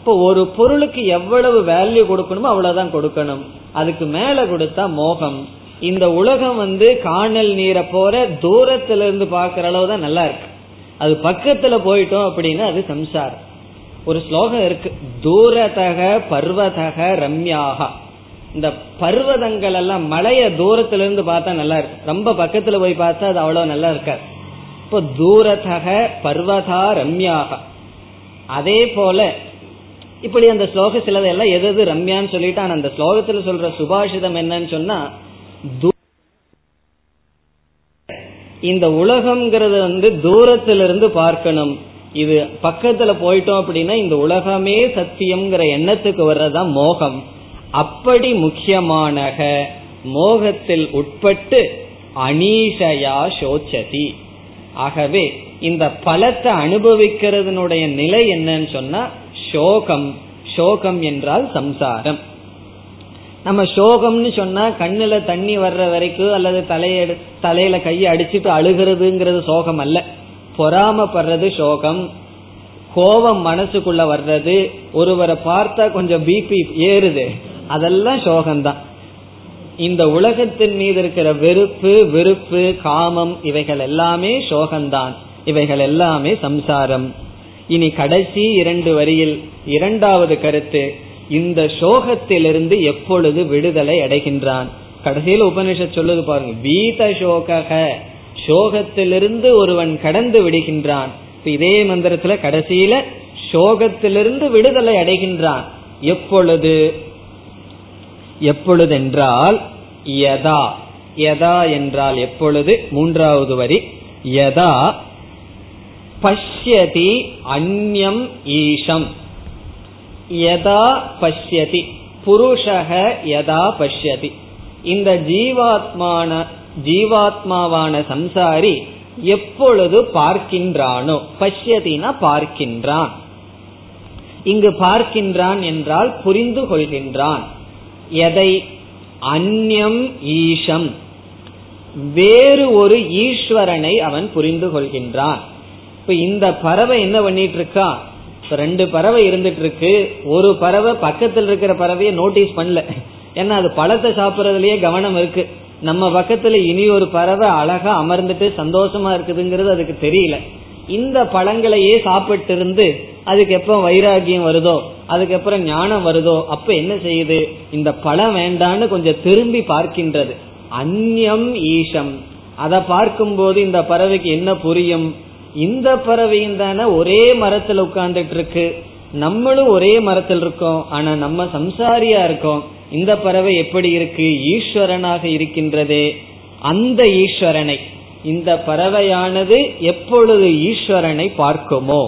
இப்போ ஒரு பொருளுக்கு எவ்வளவு வேல்யூ கொடுக்கணுமோ அவ்வளவுதான் கொடுக்கணும், அதுக்கு மேல கொடுத்தா மோகம். இந்த உலகம் வந்து காணல் நீரை போற தூரத்துல இருந்து பாக்குற அளவுதான் நல்லா இருக்கு, அது பக்கத்துல போயிட்டோம் அப்படின்னா அது சம்சாரம். ஒரு ஸ்லோகம் இருக்கு, தூரதக பர்வதக ரம்யாகா. இந்த பர்வதங்கள் எல்லாம் மலைய தூரத்துல இருந்து பார்த்தா நல்லா இருக்கு, ரொம்ப பக்கத்துல போய் பார்த்தா அது அவ்வளவு நல்லா இருக்காது. இப்போ தூரதக பர்வதா ரம்யாகா. அதே போல இப்படி அந்த ஸ்லோக சிலதெல்லாம் எது ரம்யான்னு சொல்லிட்டு, ஆனா அந்த ஸ்லோகத்துல சொல்ற சுபாஷிதம் என்னன்னு சொன்னா, இந்த உலகம்ங்கிறது வந்து தூரத்திலிருந்து பார்க்கணும். இது பக்கத்துல போயிட்டோம் அப்படின்னா இந்த உலகமே சத்தியம்ங்கிற எண்ணத்துக்கு வர்றதா மோகம். அப்படி முக்கியமான மோகத்தில் உட்பட்டு அனீஷயா சோச்சதி. ஆகவே இந்த பலத்தை அனுபவிக்கிறதுனுடைய நிலை என்னன்னு சொன்னா சோகம். சோகம் என்றால் சம்சாரம். நம்ம சோகம்னு சொன்னா கண்ணுல தண்ணி வர்ற வரைக்கும் அல்லது தலையில கையை அடிச்சுட்டு அழுகிறதுங்கிறது சோகம் அல்ல. பொறாமப்படுறது சோகம், கோபம் மனசுக்குள்ள வர்றது, ஒருவரை பார்த்தா கொஞ்சம் பிபி ஏறுது, அதெல்லாம் சோகம்தான். இந்த உலகத்தின் மீது இருக்கிற வெறுப்பு, வெறுப்பு, காமம், இவைகள் எல்லாமே சோகம்தான், இவைகள் எல்லாமே சம்சாரம். இனி கடைசி இரண்டு வரியில் இரண்டாவது கருத்து, இந்த சோகத்திலிருந்து எப்பொழுது விடுதலை அடைகின்றான். கடைசியில் உபநிஷத் சொல்லுது பாருங்க, வீத சோக, சோகத்திலிருந்து ஒருவன் கடந்து விடுகின்றான். இதே மந்திரத்துல கடைசியில சோகத்திலிருந்து விடுதலை அடைகின்றான். எப்பொழுது எப்பொழுதென்றால் யதா. யதா என்றால் எப்பொழுது, மூன்றாவது வரி, யதா பஷ்யதி அன்யம் ஈஷம். யதா பஷ்யதி புருஷஹ யதா பஷ்யதி. இந்த ஜீவாத்மாவான சம்சாரி எப்பொழுது பார்க்கின்றானோ, பஷ்யதினா பார்க்கின்றான், இங்கு பார்க்கின்றான் என்றால் புரிந்து கொள்கின்றான். எதை? அன்யம் ஈஷம், வேறு ஒரு ஈஸ்வரனை அவன் புரிந்து கொள்கின்றான். இப்ப இந்த பறவை என்ன பண்ணிட்டு இருக்கா, ரெண்டு பறவை இருந்துட்டு இருக்கு, ஒரு பறவை பக்கத்தில் இருக்கிற பறவையை நோட்டீஸ் பண்ணல, ஏன்னா அது பழத்தை சாப்பிட்றதுலயே கவனம் இருக்கு. நம்ம பக்கத்துல இனி ஒரு பறவை அழகா அமர்ந்துட்டு சந்தோஷமா இருக்குதுங்கிறது அதுக்கு தெரியல. இந்த பழங்களையே சாப்பிட்டு இருந்து அதுக்கு எப்ப வைராகியம் வருதோ, அதுக்கப்புறம் ஞானம் வருதோ, அப்ப என்ன செய்யுது, இந்த பழம் வேண்டான்னு கொஞ்சம் திரும்பி பார்க்கின்றது. அந்யம் ஈஷம், அதை பார்க்கும்போது இந்த பறவைக்கு என்ன புரியும், இந்த பறவையும் தானே ஒரே மரத்துல உட்கார்ந்துட்டு இருக்கு, நம்மளும் ஒரே மரத்தில் இருக்கோம், ஆனா நம்ம சம்சாரியா இருக்கோம், இந்த பறவை எப்படி இருக்கு, ஈஸ்வரனாக இருக்கின்றதே. அந்த ஈஸ்வரனை, இந்த பறவையானது எப்பொழுது ஈஸ்வரனை பார்க்குமோ,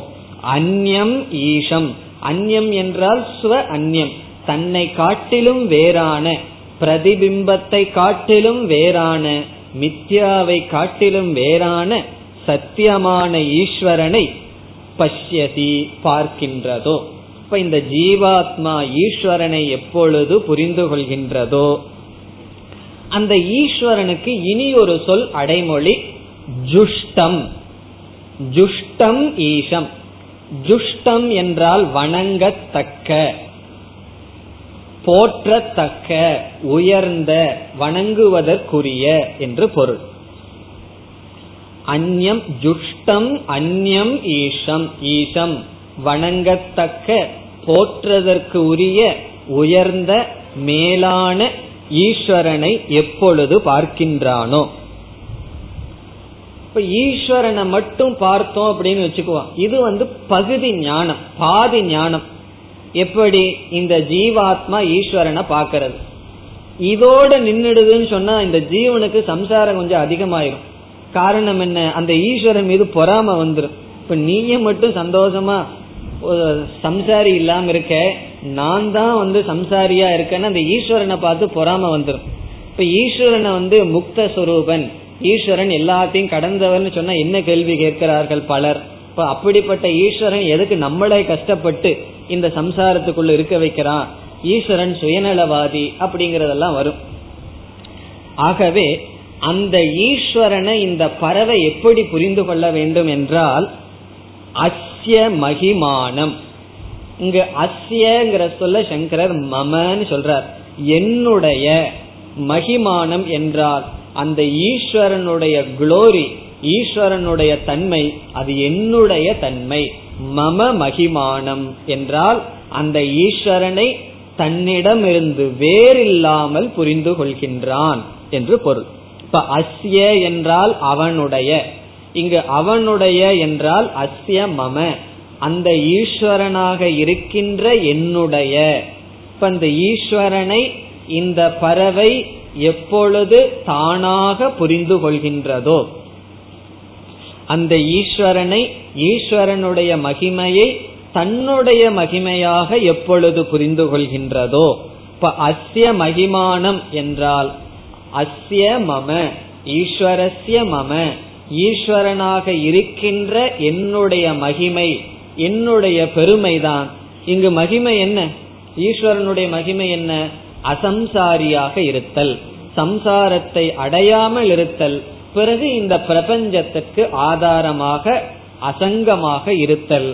அந்யம் ஈஷம். அந்யம் என்றால் ஸ்வ அந்யம், தன்னை காட்டிலும் வேறான, பிரதிபிம்பத்தை காட்டிலும் வேறான, மித்யாவை காட்டிலும் வேறான சத்தியமான ஈஸ்வரனை பஷ்யதி பார்க்கின்றதோ. இப்ப இந்த ஜீவாத்மா ஈஸ்வரனை எப்பொழுது புரிந்து கொள்கின்றதோ, அந்த ஈஸ்வரனுக்கு இனி ஒரு சொல் அடைமொழி, ஜுஷ்டம். ஜுஷ்டம் ஈஷம். ஜுஷ்டம் என்றால் வணங்கத்தக்க, போற்றத்தக்க, உயர்ந்த, வணங்குவதற்குரிய என்று பொருள். அன்யம் ஜுஷ்டம் அன்யம் ஈஷம். ஈஷம் வணங்கத்தக்க, போற்றதற்கு உரிய, உயர்ந்த, மேலான ஈஸ்வரனை எப்பொழுது பார்க்கின்றானோ. இப்ப ஈஸ்வரனை மட்டும் பார்த்தோம் அப்படின்னு வச்சுக்குவோம், இது வந்து பகுதி ஞானம், பாதி ஞானம். எப்படி இந்த ஜீவாத்மா ஈஸ்வரனை பார்க்கறது, இதோட நின்றுடுதுன்னு சொன்னா இந்த ஜீவனுக்கு சம்சாரம் கொஞ்சம் அதிகமாயிரும். காரணம் என்ன, அந்த ஈஸ்வரன் மீது பொறாம வந்துடும். இப்ப நீயே மட்டும் சந்தோஷமா சம்சாரி இல்லாம இருக்க, நான் தான் வந்து சம்சாரியா இருக்கேன்னு அந்த ஈஸ்வரனை பார்த்து பொறாம வந்துடும். இப்ப ஈஸ்வரனை வந்து முக்த சுரூபன், ஈஸ்வரன் எல்லாத்தையும் கடந்தவர்னு சொன்னா என்ன கேள்வி கேட்கிறார்கள் பலர். இப்ப அப்படிப்பட்ட ஈஸ்வரன் எதுக்கு நம்மளை கஷ்டப்பட்டு இந்த சம்சாரத்துக்குள்ள இருக்க வைக்கிறான், ஈஸ்வரன் சுயநலவாதி அப்படிங்கறதெல்லாம் வரும். ஆகவே அந்த ஈஸ்வரனை இந்த பறவை எப்படி புரிந்து கொள்ள வேண்டும் என்றால் அஸ்ய மகிமானம். இங்கு அஸ்யங்கிற சொல்ல சங்கரர் மமன்னு சொல்றார், என்னுடைய மகிமானம் என்றால் அந்த ஈஸ்வரனுடைய குளோரி, ஈஸ்வரனுடைய தன்மை, அது என்னுடைய தன்மை. மம மகிமானம் என்றால் அந்த ஈஸ்வரனை தன்னிடமிருந்து வேறில்லாமல் புரிந்து கொள்கின்றான் என்று பொருள். இப்ப அஸ்ய என்றால் அவனுடைய, இங்கு அவனுடைய என்றால் அஸ்ய மம, அந்த ஈஸ்வரனாக இருக்கின்ற என்னுடைய. இப்ப அந்த ஈஸ்வரனை இந்த பறவை எப்பொழுது தானாக புரிந்து கொள்கின்றதோ, அந்த ஈஸ்வரனை, ஈஸ்வரனுடைய மகிமையை தன்னுடைய மகிமையாக எப்பொழுது புரிந்து கொள்கின்றதோ, இப்ப அஸ்ய மகிமானம் என்றால் அஸ்ய மம, ஈஸ்வரஸ்ய மம, ஈஸ்வரனாக இருக்கின்ற என்னுடைய மகிமை, என்னுடைய பெருமைதான். இங்கு மகிமை என்ன? ஈஸ்வரனுடைய மகிமை என்ன? அசம்சாரியாக இருத்தல், சம்சாரத்தை அடையாமல் இருத்தல், பிறகு இந்த பிரபஞ்சத்துக்கு ஆதாரமாக அசங்கமாக இருத்தல்.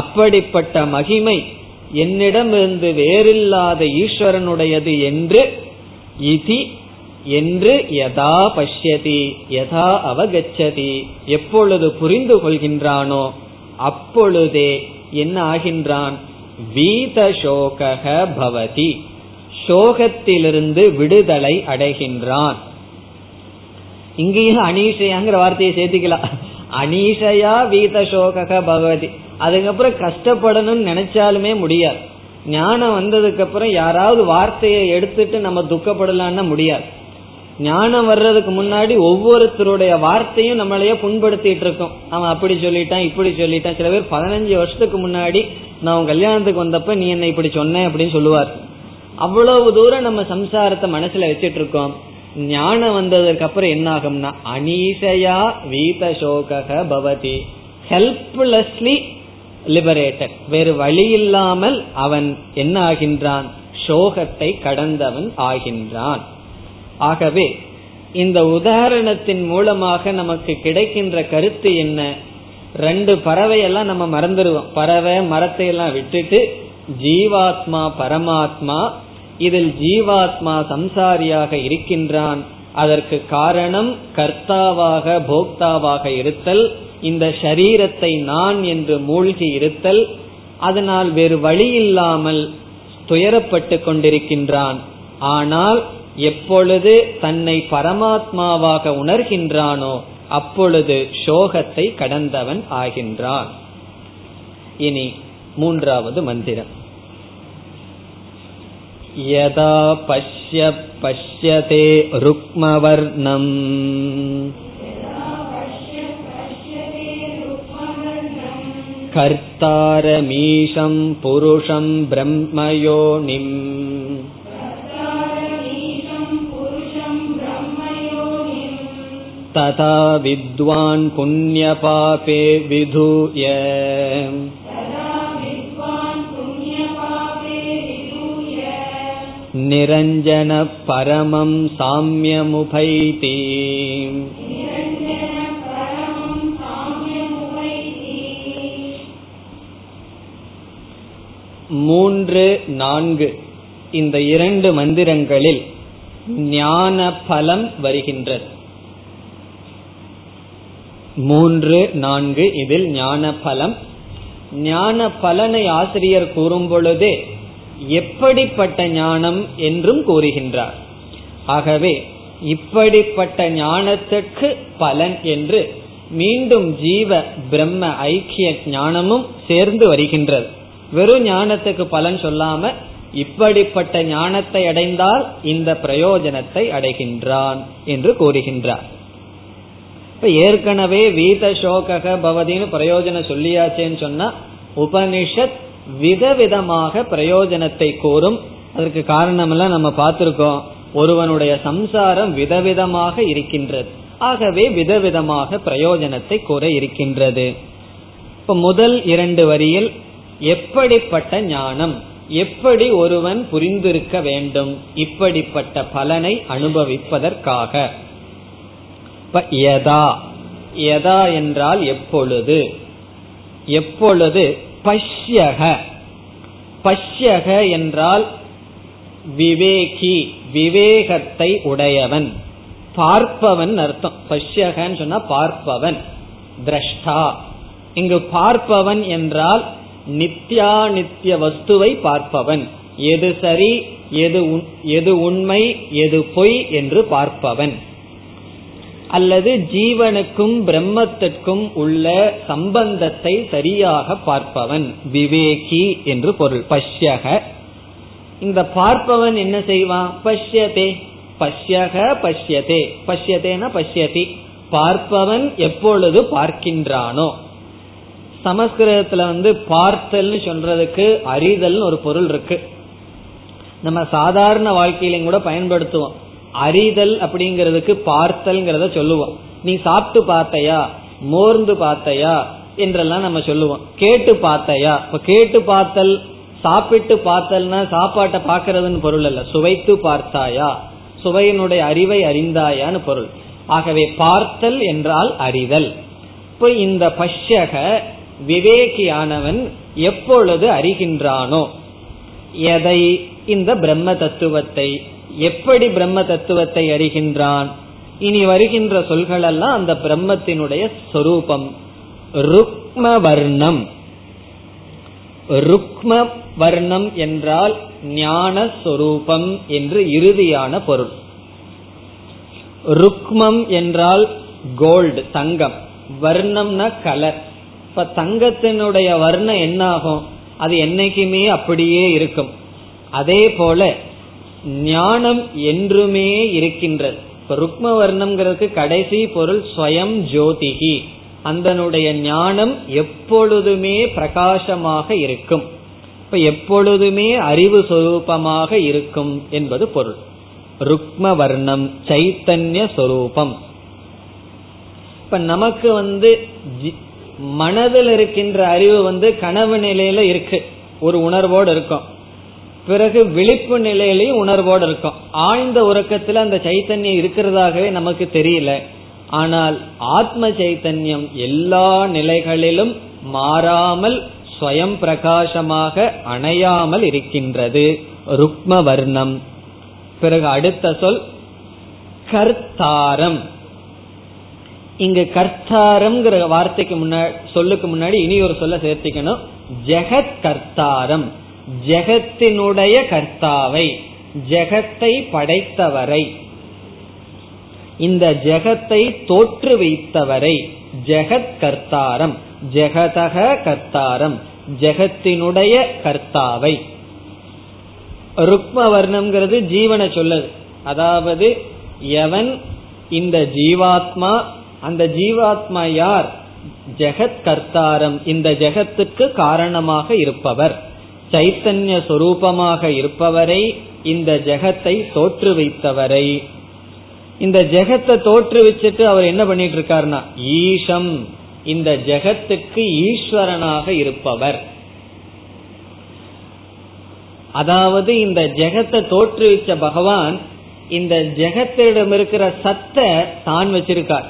அப்படிப்பட்ட மகிமை என்னிடமிருந்து வேறில்லாத ஈஸ்வரனுடையது என்று யதா பஷ்யதி யதா அவகச்சதி, எப்பொழுது புரிந்து கொள்கின்றானோ அப்பொழுதே என்ன ஆகின்றான்? வீத சோகஹ பவதி, சோகத்திலிருந்து விடுதலை அடைகின்றான். இங்கேயும் அனீஷையாங்கிற வார்த்தையை சேர்த்துக்கலாம். அனீஷையா வீத சோகஹ பவதி. அதுக்கப்புறம் கஷ்டப்படணும்னு நினைச்சாலுமே முடியாது. ஞானம் வந்ததுக்கு அப்புறம் யாராவது வார்த்தையை எடுத்துட்டு நம்ம துக்கப்படலாம்னா முடியாது. ஞானம் வர்றதுக்கு முன்னாடி ஒவ்வொருத்தருடைய வார்த்தையும் நம்மளையே புண்படுத்திட்டு இருக்கோம். அவன் அப்படி சொல்லிட்டான், இப்படி சொல்லிட்டான். சில பேர் 15 வருஷத்துக்கு முன்னாடி நான் கல்யாணத்துக்கு வந்தப்ப நீ என்ன இப்படி சொன்ன அப்படின்னு சொல்லுவார். அவ்வளவு தூரம் நம்ம சம்சாரத்தை மனசுல வச்சிட்டு இருக்கோம். ஞானம் வந்ததுக்கு அப்புறம் என்ன ஆகும்னா அனீசையா வீத சோக பவதி, ஹெல்ப்லெஸ்லி லிபரேட்டட், வேறு வழி இல்லாமல் அவன் என்ன ஆகின்றான்? சோகத்தை கடந்தவன் ஆகின்றான். ஆகவே இந்த உதாரணத்தின் மூலமாக நமக்கு கிடைக்கின்ற கருத்து என்ன? ரெண்டு பறவையெல்லாம் நம்ம மறந்துடுவோம். பறவை மரத்தையெல்லாம் விட்டுட்டு ஜீவாத்மா பரமாத்மா, இதில் ஜீவாத்மா சம்சாரியாக இருக்கின்றான். அதற்கு காரணம் கர்த்தாவாக போக்தாவாக இருத்தல், இந்த ஷரீரத்தை நான் என்று மூழ்கி இருத்தல். அதனால் வேறு வழி இல்லாமல் துயரப்பட்டு கொண்டிருக்கின்றான். ஆனால் எப்பொழுது தன்னை பரமாத்மாவாக உணர்கின்றானோ அப்பொழுது சோகத்தை கடந்தவன் ஆகின்றான். இனி மூன்றாவது மந்திரம். யதா பஷ்ய பஷ்யதே ருக்மவர்ணம் கர்த்தாரமீஷம் புருஷம் பிரம்மயோனிம் ததா வித்வான் புண்ணியபாபே விதூய. நிரஞ்சன பரமம் சாம்யமுபைதி. மூன்று நான்கு இந்த இரண்டு மந்திரங்களில் ஞான பலம் வருகின்றது. 3, 4 இதில் ஞான பலம். ஞான பலனை ஆசிரியர் கூறும் பொழுதே எப்படிப்பட்ட ஞானம் என்றும் கூறுகின்றார். ஆகவே இப்படிப்பட்ட ஞானத்துக்கு பலன் என்று மீண்டும் ஜீவ பிரம்ம ஐக்கிய ஞானமும் சேர்ந்து வருகின்றது. வெறும் ஞானத்துக்கு பலன் சொல்லாம இப்படிப்பட்ட ஞானத்தை அடைந்தால் இந்த பிரயோஜனத்தை அடைகின்றான் என்று கூறுகின்றார். இப்ப ஏற்கனவே வீத சோக பவதினு பிரயோஜனம் சொல்லியாச்சேன்னு சொன்னா உபனிஷத் விதவிதமாக பிரயோஜனத்தை கோரும். அதற்கு காரணம் எல்லாம் நம்ம பார்த்திருக்கோம். ஒருவனுடைய சம்சாரம் விதவிதமாக இருக்கின்றது. ஆகவே விதவிதமாக பிரயோஜனத்தை கூற இருக்கின்றது. இப்ப முதல் 2 வரியில் எப்படிப்பட்ட ஞானம், எப்படி ஒருவன் புரிந்திருக்க வேண்டும் இப்படிப்பட்ட பலனை அனுபவிப்பதற்காக. யதா, யதா என்றால் எப்பொழுது, எப்பொழுது பஷ்யக, பஷ்யக என்றால் விவேகி, விவேகத்தை உடையவன், பார்ப்பவன் அர்த்தம். பஷ்யகன்னு சொன்னா பார்ப்பவன், திரஷ்டா. இங்கு பார்ப்பவன் என்றால் நித்யா நித்திய வஸ்துவை பார்ப்பவன், எது சரி எது உண்மை எது பொய் என்று பார்ப்பவன். அல்லது ஜீவனுக்கும் பிரம்மத்திற்கும் உள்ள சம்பந்தத்தை சரியாக பார்ப்பவன் விவேகி என்று பொருள். பஷ்யக, இந்த பார்ப்பவன் என்ன செய்வான்? பஷ்யதே, பஷ்யக பஷ்யதே, பஷ்யதேன பஷ்யதி, பார்ப்பவன் எப்பொழுது பார்க்கின்றானோ. சமஸ்கிருதத்துல பார்த்தல் சொல்றதுக்கு அறிதல் ஒரு பொருள் இருக்கு. நம்ம சாதாரண வாழ்க்கையிலும் கூட பயன்படுத்துவோம். அறிதல் அப்படிங்கிறதுக்கு பார்த்தல்ங்கிறத சொல்லுவோம். நீ சாப்பிட்டு பார்த்தையா, மோர்ந்து பார்த்தையா என்றெல்லாம் நம்ம சொல்லுவோம். கேட்டு பார்த்தையா, இப்ப கேட்டு பார்த்தல், சாப்பிட்டு பார்த்தல்னா சாப்பாட்டை பார்க்கறதுன்னு பொருள் அல்ல, சுவைத்து பார்த்தாயா, சுவையினுடைய அறிவை அறிந்தாயான்னு பொருள். ஆகவே பார்த்தல் என்றால் அறிதல். இப்ப இந்த பஷ்யக விவேகியானவன் எப்பொழுது அறிகின்றானோ, எதை? இந்த பிரம்ம தத்துவத்தை. எப்படி பிரம்ம தத்துவத்தை அறிகின்றான்? இனி வருகின்ற சொல்கள் எல்லாம் அந்த பிரம்மத்தினுடைய சொரூபம். ருக்ம வர்ணம், ருக்ம வர்ணம் என்றால் ஞான சொரூபம் என்று இறுதியான பொருள். ருக்மம் என்றால் கோல்டு, தங்கம். வர்ணம்னா கலர். இப்ப தங்கத்தினுடைய வர்ணம் என்ன ஆகும்? அது என்னைக்குமே அப்படியே இருக்கும். அதே போல ஞானம் என்றுமே இருக்கின்றது. இப்ப ருக்ம வர்ணம்ங்கிறதுக்கு கடைசி பொருள் ஸ்வயம் ஜோதிகி, அந்தனுடைய ஞானம் எப்பொழுதுமே பிரகாசமாக இருக்கும். இப்ப எப்பொழுதுமே அறிவு சொரூபமாக இருக்கும் என்பது பொருள். ருக்ம வர்ணம் சைத்தன்ய சொரூபம். இப்ப நமக்கு மனதில் இருக்கின்ற அறிவு கனவு நிலையில இருக்கு, ஒரு உணர்வோடு இருக்கும். பிறகு விழிப்பு நிலையிலையும் உணர்வோடு இருக்கும். ஆழ்ந்த உறக்கத்துல அந்த சைத்தன்யம் இருக்கிறதாகவே நமக்கு தெரியல. ஆனால் ஆத்ம சைத்தன்யம் எல்லா நிலைகளிலும் மாறாமல் ஸ்வயம் பிரகாசமாக அணையாமல் இருக்கின்றது. ருக்ம வர்ணம். பிறகு அடுத்த சொல் கர்த்தாரம். இங்கு கர்த்தாரம்ங்கிற வார்த்தைக்கு முன்னாடி, சொல்லுக்கு முன்னாடி இனி ஒரு சொல்ல சேர்த்திக்கணும், ஜெகத் கர்த்தாரம். ஜெகத்தினுடைய கர்த்தாவை, ஜெகத்தை படைத்தவரை, இந்த ஜெகத்தை தோற்றுவித்தவரை ஜெகத் கர்த்தாரம். ஜெகதக கர்த்தாரம், ஜெகத்தினுடைய கர்த்தாவை. ருக்ம வர்ணம்ங்கிறது ஜீவனை சொல்லுது. அதாவது எவன், இந்த ஜீவாத்மா. அந்த ஜீவாத்மா யார்? ஜெகத் கர்த்தாரம், இந்த ஜெகத்துக்கு காரணமாக இருப்பவர், சைத்தன்ய சொரூபமாக இருப்பவரை, இந்த ஜெகத்தை தோற்றுவித்தவரை. இந்த ஜெகத்தை தோற்றுவிச்சுட்டு அவர் என்ன பண்ணிட்டு இருக்காருன்னா, ஈஷம், இந்த ஜெகத்துக்கு ஈஸ்வரனாக இருப்பவர். அதாவது இந்த ஜெகத்தை தோற்றுவிச்ச பகவான் இந்த ஜெகத்திடம் இருக்கிற சத்தை தான் வச்சிருக்கார்.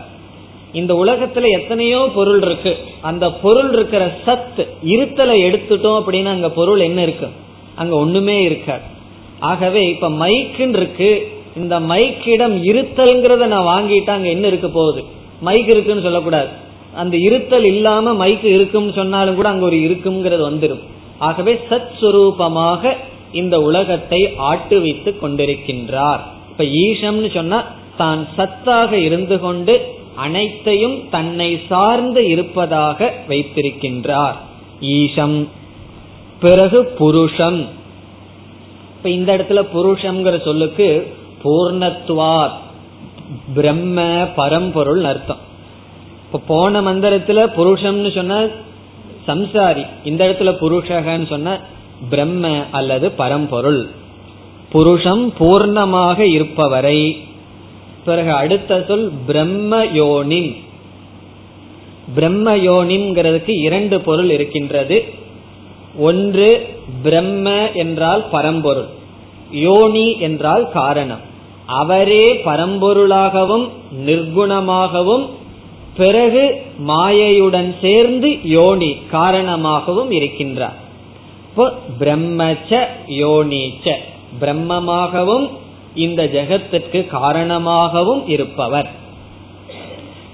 இந்த உலகத்துல எத்தனையோ பொருள் இருக்கு, அந்த பொருள் இருக்கிற சத்து இருத்தலை எடுத்துட்டோம் அப்படின்னா அங்க பொருள் என்ன இருக்கு? அங்க ஒண்ணுமே இருக்காது. ஆகவே இப்ப மைக்குன்னு இருக்கு, இந்த மைக்கிடம் இருத்தல்ங்கிறத நான் வாங்கிட்டா அங்க என்ன இருக்க போகுது? மைக் இருக்குன்னு சொல்லக்கூடாது. அந்த இருத்தல் இல்லாம மைக்கு இருக்கும்னு சொன்னாலும் கூட அங்க ஒரு இருக்குங்கிறது வந்துடும். ஆகவே சத் சுரூபமாக இந்த உலகத்தை ஆட்டுவித்து கொண்டிருக்கின்றார். இப்ப ஈஷம்னு சொன்னா தான் சத்தாக இருந்து கொண்டு அனைத்தையும் தன்னை சார்ந்து இருப்பதாக வைத்திருக்கின்றார், ஈஷம். பிறகு புருஷம். இப்ப இந்த இடத்துல புருஷம்ங்கிற சொல்லுக்கு பூர்ணத்துவாத், பிரம்ம பரம்பொருள் அர்த்தம். இப்ப போன மந்திரத்துல புருஷம்னு சொன்ன சம்சாரி, இந்த இடத்துல புருஷகன்னு சொன்ன பிரம்ம அல்லது பரம்பொருள். புருஷம் பூர்ணமாக இருப்பவரை. பிறகு அடுத்த சொல் பிரம்மயோனிம். பிரம்மயோனிம்ங்கிறதுக்கு இரண்டு பொருள் இருக்கின்றது. ஒன்று பிரம்ம என்றால் பரம்பொருள், யோனி என்றால் காரணம். அவரே பரம்பொருளாகவும் நிர்குணமாகவும் பிறகு மாயையுடன் சேர்ந்து யோனி காரணமாகவும் இருக்கின்றார். பிரம்மச்ச யோனிச்ச, பிரம்மமாகவும் இந்த ஜெகத்திற்கு காரணமாகவும் இருப்பவர்.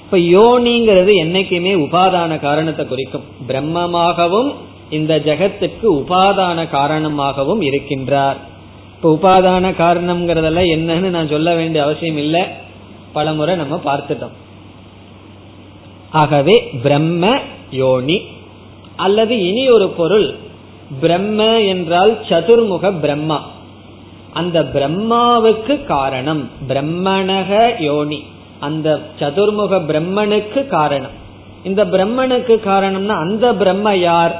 இப்ப யோனிங்கிறது என்னைக்குமே உபாதான காரணத்தை குறிக்கும். பிரம்மமாகவும் இந்த ஜெகத்திற்கு உபாதான காரணமாகவும் இருக்கின்றார். இப்ப உபாதான காரணம்ங்கிறதெல்லாம் என்னன்னு நான் சொல்ல வேண்டிய அவசியம் இல்லை. பலமுறை நம்ம பார்த்துட்டோம். ஆகவே பிரம்ம யோனி அல்லது இனி ஒரு பொருள், பிரம்ம என்றால் சதுர்முக பிரம்மா, அந்த பிரம்மாவுக்கு காரணம் பிரம்மணக யோனி, அந்த சதுர்முக பிரம்மனுக்கு காரணம். இந்த பிரம்மனுக்கு காரணம்னா அந்த பிரம்ம யார்?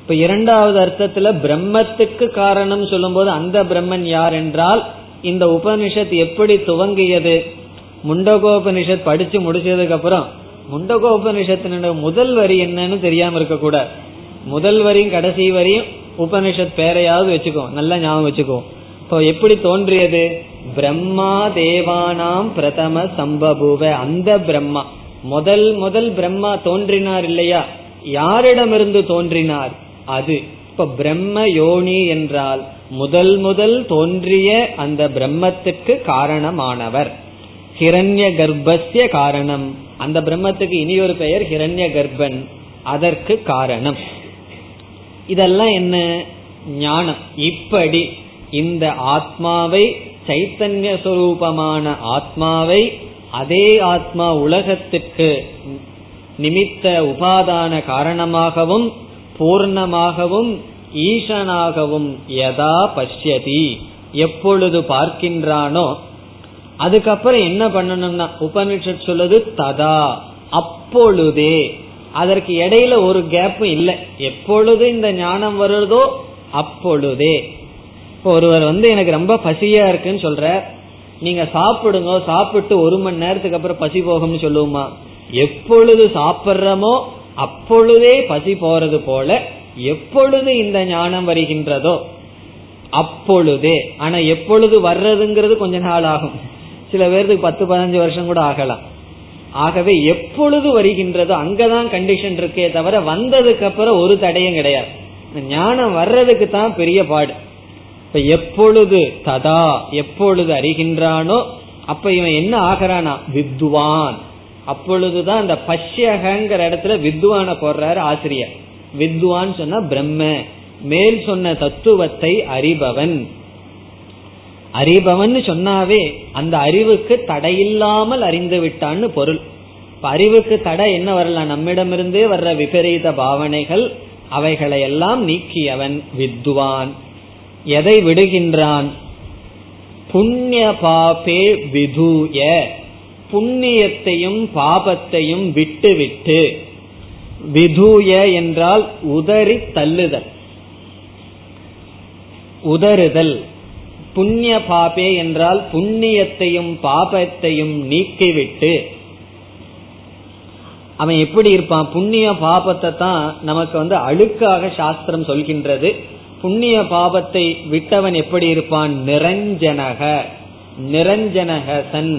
இப்ப இரண்டாவது அர்த்தத்துல பிரம்மத்துக்கு காரணம் சொல்லும் போது அந்த பிரம்மன் யார் என்றால், இந்த உபனிஷத் எப்படி துவங்கியது? முண்டகோபனிஷத் படிச்சு முடிச்சதுக்கு அப்புறம் முண்டகோபனிஷத்தினுடைய முதல் வரி என்னன்னு தெரியாம இருக்க கூடாது. முதல் வரியும் கடைசி வரியும் உபனிஷத் பேரையாவது வச்சுக்கோ, நல்லா ஞாபகம் வச்சுக்கோ. இப்போ எப்படி தோன்றியது? பிரம்மா தேவானாம் பிரதம சம்பபூவ, அந்த பிரம்மா முதல் பிரம்மா தோன்றினார் இல்லையா, யாரிடமிருந்து தோன்றினார்? அது. இப்ப பிரம்ம யோனி என்றால் முதல் தோன்றிய அந்த பிரம்மத்துக்கு காரணமானவர். ஹிரண்ய கர்ப்பஸ்ய காரணம், அந்த பிரம்மத்துக்கு இனி ஒரு பெயர் ஹிரண்ய கர்ப்பன், அதற்கு காரணம். இதெல்லாம் என்ன ஞானம்? இப்படி இந்த ஆத்மாவை, சைத்தன்ய சொரூபமான ஆத்மாவை, அதே ஆத்மா உலகத்துக்கு நிமித்த உபாதான காரணமாகவும் பூர்ணமாகவும் ஈசனாகவும் யதா பஷ்யதி, எப்பொழுது பார்க்கின்றானோ. அதுக்கப்புறம் என்ன பண்ணணும்னா உபனிஷத் சொல்லுது ததா, அப்பொழுதே. அதற்கு இடையில ஒரு கேப் இல்லை, எப்பொழுது இந்த ஞானம் வருதோ அப்பொழுதே. ஒருவர் எனக்கு ரொம்ப பசியா இருக்குன்னு சொல்ற, நீங்க சாப்பிடுங்க, சாப்பிட்டு ஒரு மணி நேரத்துக்கு அப்புறம் பசி போகும்னு சொல்லுவோமா? எப்பொழுது சாப்பிட்றமோ அப்பொழுதே பசி போறது போல எப்பொழுது இந்த ஞானம் வருகின்றதோ அப்பொழுதே. ஆனா எப்பொழுது வர்றதுங்கிறது கொஞ்ச நாள் ஆகும், சில பேருக்கு 10-15 வருஷம் கூட ஆகலாம். ஆகவே எப்பொழுது வருகின்றதோ அங்கதான் கண்டிஷன் இருக்கே தவிர வந்ததுக்கு அப்புறம் ஒரு தடையும் கிடையாது. ஞானம் வர்றதுக்கு தான் பெரிய பாடு. இப்ப எப்பொழுது ததா, எப்பொழுது அறிகின்றானோ, அப்ப இவன் என்ன ஆகிறானா வித்வான். அப்பொழுதுதான் அந்த பஷ்யகங்கிற இடத்துல வித்வான போடுறாரு ஆசிரியர். வித்வான் சொன்னா பிரம்ம, மேல் சொன்ன தத்துவத்தை அறிபவன். அறிபவன் சொன்னாவே அந்த அறிவுக்கு தடையில்லாமல் அறிந்து விட்டான்னு பொருள். இப்ப அறிவுக்கு தடை என்ன வரலாம்? நம்மிடமிருந்தே வர்ற விபரீத பாவனைகள், அவைகளை எல்லாம் நீக்கியவன் வித்வான். எதை விடுகின்றான்? புண்ணிய பாபே விதூய, புண்ணியத்தையும் பாபத்தையும் விட்டுவிட்டு. விதூய என்றால் உதறி தள்ளுதல், உதறுதல். புண்ணிய பாபே என்றால் புண்ணியத்தையும் பாபத்தையும் நீக்கிவிட்டு. அவன் எப்படி இருப்பான்? புண்ணிய பாபத்தை தான் நமக்கு அழுக்காக சாஸ்திரம் சொல்கின்றது. புண்ணிய பாபத்தை விட்டவன் எப்படி இருப்பான்? நிரஞ்சனக, நிரஞ்சனகன்,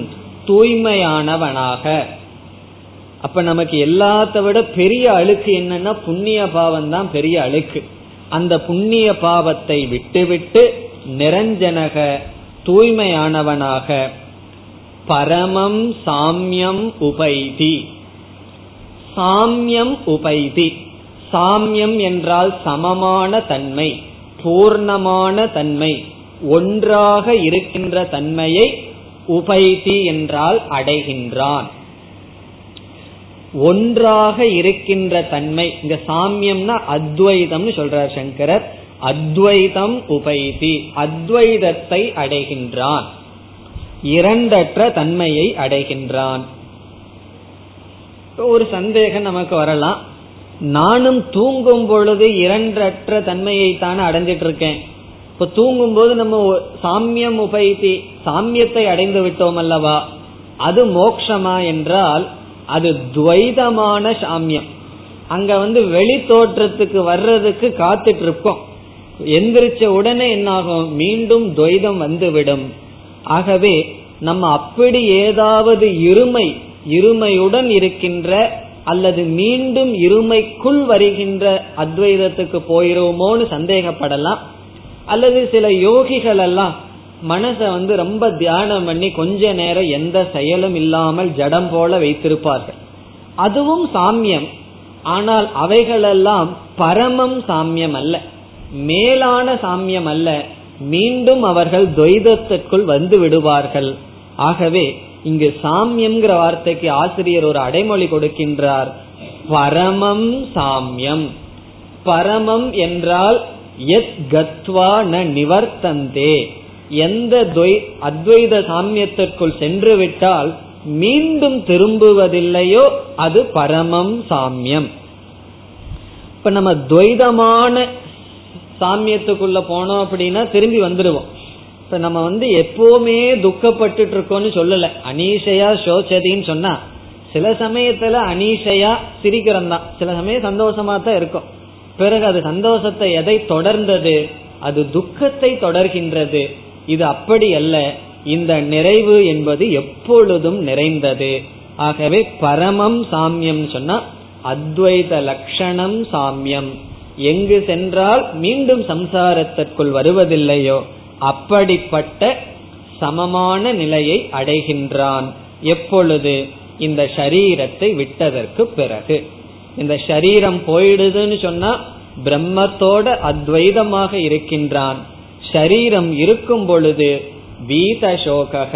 தூய்மையானவனாக. அப்ப நமக்கு எல்லாத்த விட பெரிய அழுக்கு என்னன்னா புண்ணிய பாவம் தான் பெரிய அழுக்கு. அந்த புண்ணிய பாவத்தை விட்டுவிட்டு நிரஞ்சனக, தூய்மையானவனாக. பரமம் சாம்யம் உபைதி, சாம்யம் உபைதி. சாம்யம் என்றால் சமமான தன்மை, பூர்ணமான தன்மை, ஒன்றாக இருக்கின்ற தன்மையை உபைதி என்றால் அடைகின்றான். ஒன்றாக இருக்கின்ற தன்மை, இந்த சாமியம்னா அத்வைதம் சொல்றார் சங்கரர். அத்வைதம் உபைதி, அத்வைதத்தை அடைகின்றான், இரண்டற்ற தன்மையை அடைகின்றான். ஒரு சந்தேகம் நமக்கு வரலாம், நானும் தூங்கும் பொழுது இரண்டற்ற தன்மையை தானே அடைஞ்சிட்டு இருக்கேன். இப்ப தூங்கும் போது நம்ம சாமியம் உபைதி, சாமியத்தை அடைந்து விட்டோம் அல்லவா, அது மோட்சமா என்றால் அது துவைதமான சாமியம். அங்க வெளி தோற்றத்துக்கு வர்றதுக்கு காத்துட்டு இருக்கோம், எந்திரிச்ச உடனே என்னாகும், மீண்டும் துவைதம் வந்துவிடும். ஆகவே நம்ம அப்படி ஏதாவது இருமை, இருமையுடன் இருக்கின்ற அல்லது மீண்டும் இருமைக்குள் வருகின்ற அத்வைதத்துக்கு போயிடுவோமோன்னு சந்தேகப்படலாம். அல்லது சில யோகிகள் எல்லாம் மனச ரொம்ப தியானம் பண்ணி கொஞ்ச நேரம் எந்த செயலும் இல்லாமல் ஜடம் போல வைத்திருப்பார்கள், அதுவும் சாமியம். ஆனால் அவைகளெல்லாம் பரமம் சாமியம் அல்ல, மேலான சாமியம் அல்ல, மீண்டும் அவர்கள் துவைதத்துக்குள் வந்து விடுவார்கள். ஆகவே இங்கு சாமியம்ங்கிற வார்த்தைக்கு ஆசிரியர் ஒரு அடைமொழி கொடுக்கின்றார், பரமம் சாமியம். பரமம் என்றால் எத் கத்வா ந நிவர்த்தந்தே, எந்த அத்வைத சாமியத்திற்குள் சென்று விட்டால் மீண்டும் திரும்புவதில்லையோ அது பரமம் சாமியம். இப்ப நம்ம துவைதமான சாமியத்துக்குள்ள போனோம் அப்படின்னா திரும்பி வந்துடுவோம். இப்ப நம்ம எப்பவுமே துக்கப்பட்டு இருக்கோம்னு சொல்லல, அனீஷையா சோச்சதின்னு சொன்னா சில சமயத்துல அனீஷையா சிரிக்கிறோம் தான், சில சமயம் சந்தோஷமா தான் இருக்கும். பிறகு அது சந்தோஷத்தை எதை தொடர்ந்தது, அது துக்கத்தை தொடர்கின்றது. இது அப்படி அல்ல, இந்த நிறைவு என்பது எப்பொழுதும் நிறைந்தது. ஆகவே பரமம் சாமியம் சொன்னா அத்வைத லட்சணம் சாமியம். எங்கு சென்றால் மீண்டும் சம்சாரத்திற்குள் வருவதில்லையோ அப்படிப்பட்ட சமமான நிலையை அடைகின்றான். எப்பொழுது? இந்த ஷரீரத்தை விட்டதற்கு பிறகு. இந்த ஷரீரம் போயிடுதுன்னு சொன்னா பிரம்மத்தோட அத்வைதமாக இருக்கின்றான். ஷரீரம் இருக்கும் பொழுது வீத சோக,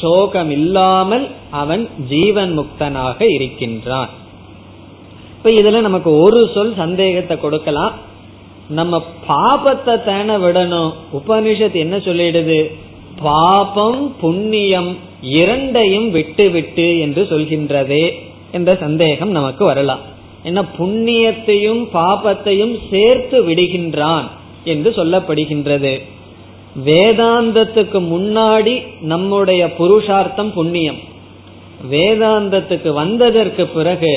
சோகம் இல்லாமல் அவன் ஜீவன் முக்தனாக இருக்கின்றான். இப்ப இதுல நமக்கு ஒரு சொல் சந்தேகத்தை கொடுக்கலாம், நம்ம பாபத்தை தான விடணும். உபனிஷத்து என்ன சொல்லிடுது? பாபம் புண்ணியம் இரண்டையும் விட்டு விட்டு என்று சொல்கின்றதே என்ற சந்தேகம் நமக்கு வரலாம். என்ன புண்ணியத்தையும் பாபத்தையும் சேர்த்து விடுகின்றான் என்று சொல்லப்படுகின்றது. வேதாந்தத்துக்கு முன்னாடி நம்முடைய புருஷார்த்தம் புண்ணியம், வேதாந்தத்துக்கு வந்ததற்கு பிறகு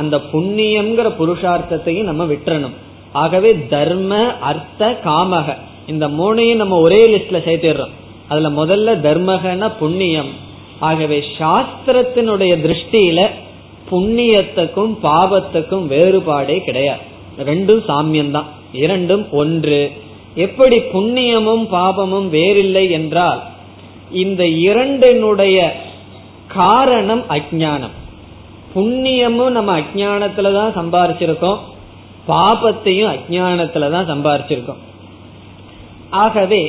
அந்த புண்ணியம்ங்கிற புருஷார்த்தத்தையும் நம்ம விட்டுறணும். ஆகவே தர்ம அர்த்த காமக இந்த மூணையும் நம்ம ஒரே லிஸ்ட்ல சேர்த்திடுறோம். அதுல முதல்ல தர்மகனா புண்ணியம். ஆகவே சாஸ்திரத்தினுடைய திருஷ்டியில புண்ணியத்துக்கும் பாவத்துக்கும் வேறுபாடே கிடையாது, ரெண்டும் சாமியம்தான், இரண்டும் ஒன்று. எப்படி புண்ணியமும் பாபமும் வேறில்லை என்றால் இந்த இரண்டினுடைய காரணம் அஜ்ஞானம். புண்ணியமும் நம்ம அஜ்ஞானத்துலதான் சம்பாரிச்சிருக்கோம், பாபத்தையும் அஜ்ஞானத்துலதான் சம்பாரிச்சிருக்கோம். ஆகவே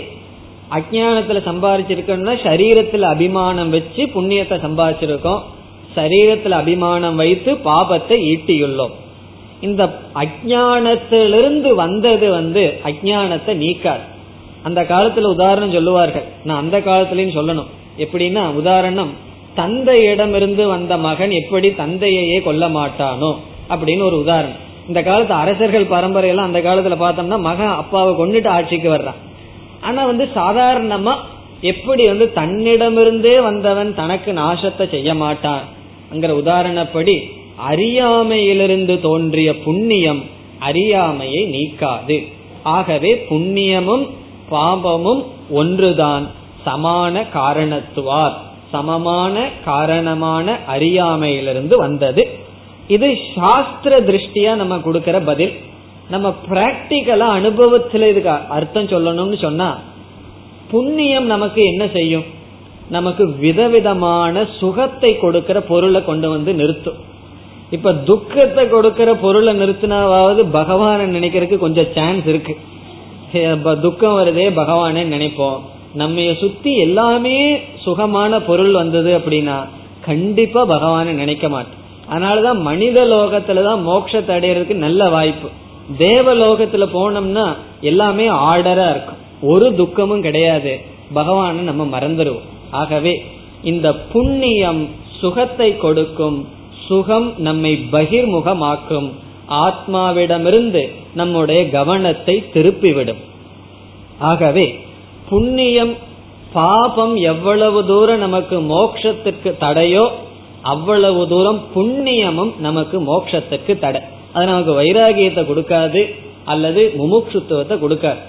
அஜ்ஞானத்துல சம்பாரிச்சிருக்கோம்னா சரீரத்துல அபிமானம் வச்சு புண்ணியத்தை சம்பாரிச்சிருக்கோம், சரீரத்துல அபிமானம் வைத்து பாபத்தை ஈட்டியுள்ளோம். இந்த அஜ்ஞானத்திலிருந்து வந்தது அஜ்ஞானத்தை நீக்காது. அந்த காலத்துல உதாரணம் சொல்லுவார்கள், நான் அந்த காலத்துலன்னு சொல்லணும். எப்படின்னா உதாரணம், தந்தையிடம் இருந்து வந்த மகன் எப்படி தந்தையையே கொல்ல மாட்டானோ அப்படின்னு ஒரு உதாரணம். இந்த காலத்து அரசர்கள் பரம்பரையெல்லாம் அந்த காலத்துல பார்த்தோம்னா மகன் அப்பாவை கொண்டுட்டு ஆட்சிக்கு வர்றான். ஆனா சாதாரணமா எப்படி தன்னிடமிருந்தே வந்தவன் தனக்கு நாசத்தை செய்ய மாட்டான்ங்கிற உதாரணப்படி அறியாமையிலிருந்து தோன்றிய புண்ணியம் அறியாமையை நீக்காது. ஆகவே புண்ணியமும் பாபமும் ஒன்றுதான், சமான காரணத்துவார், சமமான காரணமான அறியாமையிலிருந்து வந்தது. இது சாஸ்திர திருஷ்டியா நம்ம கொடுக்கிற பதில். நம்ம பிராக்டிக்கலா அனுபவத்துல இதுக்கு அர்த்தம் சொல்லணும்னு சொன்னா புண்ணியம் நமக்கு என்ன செய்யும்? நமக்கு விதவிதமான சுகத்தை கொடுக்கிற பொருளை கொண்டு வந்து நிறுத்தும். இப்ப துக்கத்தை கொடுக்கிற பொருளை நிறுத்தினாவது பகவான நினைக்கிறதுக்கு கொஞ்சம் சான்ஸ் இருக்கு. துக்கம் வருதே பகவானே நினைப்போம். நம்ம சுத்தி எல்லாமே சுகமான பொருள் வந்தது அப்படின்னா கண்டிப்பா பகவான நினைக்க மாட்டோம். அதனாலதான் மனித லோகத்துலதான் மோட்சத்தை அடையிறதுக்கு நல்ல வாய்ப்பு. தேவலோகத்துல போனோம்னா எல்லாமே ஆர்டரா இருக்கும், ஒரு துக்கமும் கிடையாது, பகவான நம்ம மறந்துடுவோம். ஆகவே இந்த புண்ணியம் சுகத்தை கொடுக்கும், சுகம் நம்மை பகிர்முகமாக்கும், ஆத்மாவிடமிருந்து நம்முடைய கவனத்தை திருப்பிவிடும். ஆகவே புண்ணியம் பாபம் எவ்வளவு தூரம் நமக்கு மோட்சத்துக்கு தடையோ அவ்வளவு தூரம் புண்ணியமும் நமக்கு மோட்சத்துக்கு தடை. அது நமக்கு வைராகியத்தை கொடுக்காது அல்லது முமுட்சுத்துவத்தை கொடுக்காது.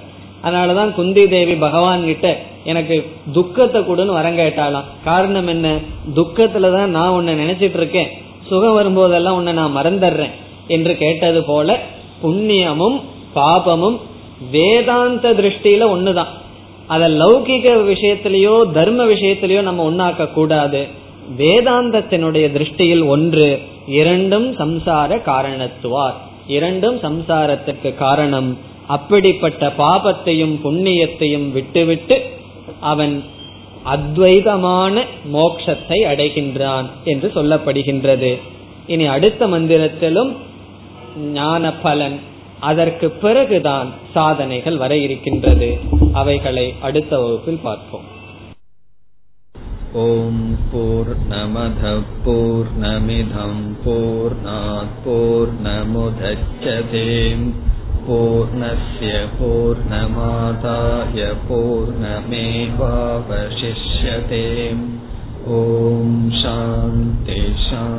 அதனாலதான் குந்தி தேவி பகவான் கிட்ட எனக்கு துக்கத்தை கொடுன்னு வரம் கேட்டாலாம். காரணம் என்ன? துக்கத்துலதான் நான் உன்னை நினைச்சிட்டு இருக்கேன், சுகம் வரும்போதெல்லாம் உன்னை நான் மறந்துடுறேன் என்று கேட்டது போல புண்ணியமும் பாபமும் வேதாந்த திருஷ்டியில ஒண்ணுதான். அத லௌகிக விஷயத்திலேயோ தர்ம விஷயத்திலேயோ நம்ம ஒன்னாக்க கூடாது. வேதாந்தத்தினுடைய திருஷ்டியில் ஒன்று, இரண்டும் சம்சார காரணத்துவார், இரண்டும் சம்சாரத்துக்கு காரணம். அப்படிப்பட்ட பாபத்தையும் புண்ணியத்தையும் விட்டுவிட்டு அவன் அத்வைதமான மோட்சத்தை அடைகின்றான் என்று சொல்லப்படுகின்றது. இனி அடுத்த மந்திரத்திலும் ஞான பலன், அதற்கு பிறகுதான் சாதனைகள் வர இருக்கின்றது. அவைகளை அடுத்த வகுப்பில் பார்ப்போம். ஓம் பூர்ணமத பூர்ணமிதம் பூர்ணாத் பூர்ணமுதச்யதே பூர்ணஸ்ய பூர்ணமாதாய பூர்ணமேவாவசிஷ்யதே. ஓம் சாந்தி சாந்தி.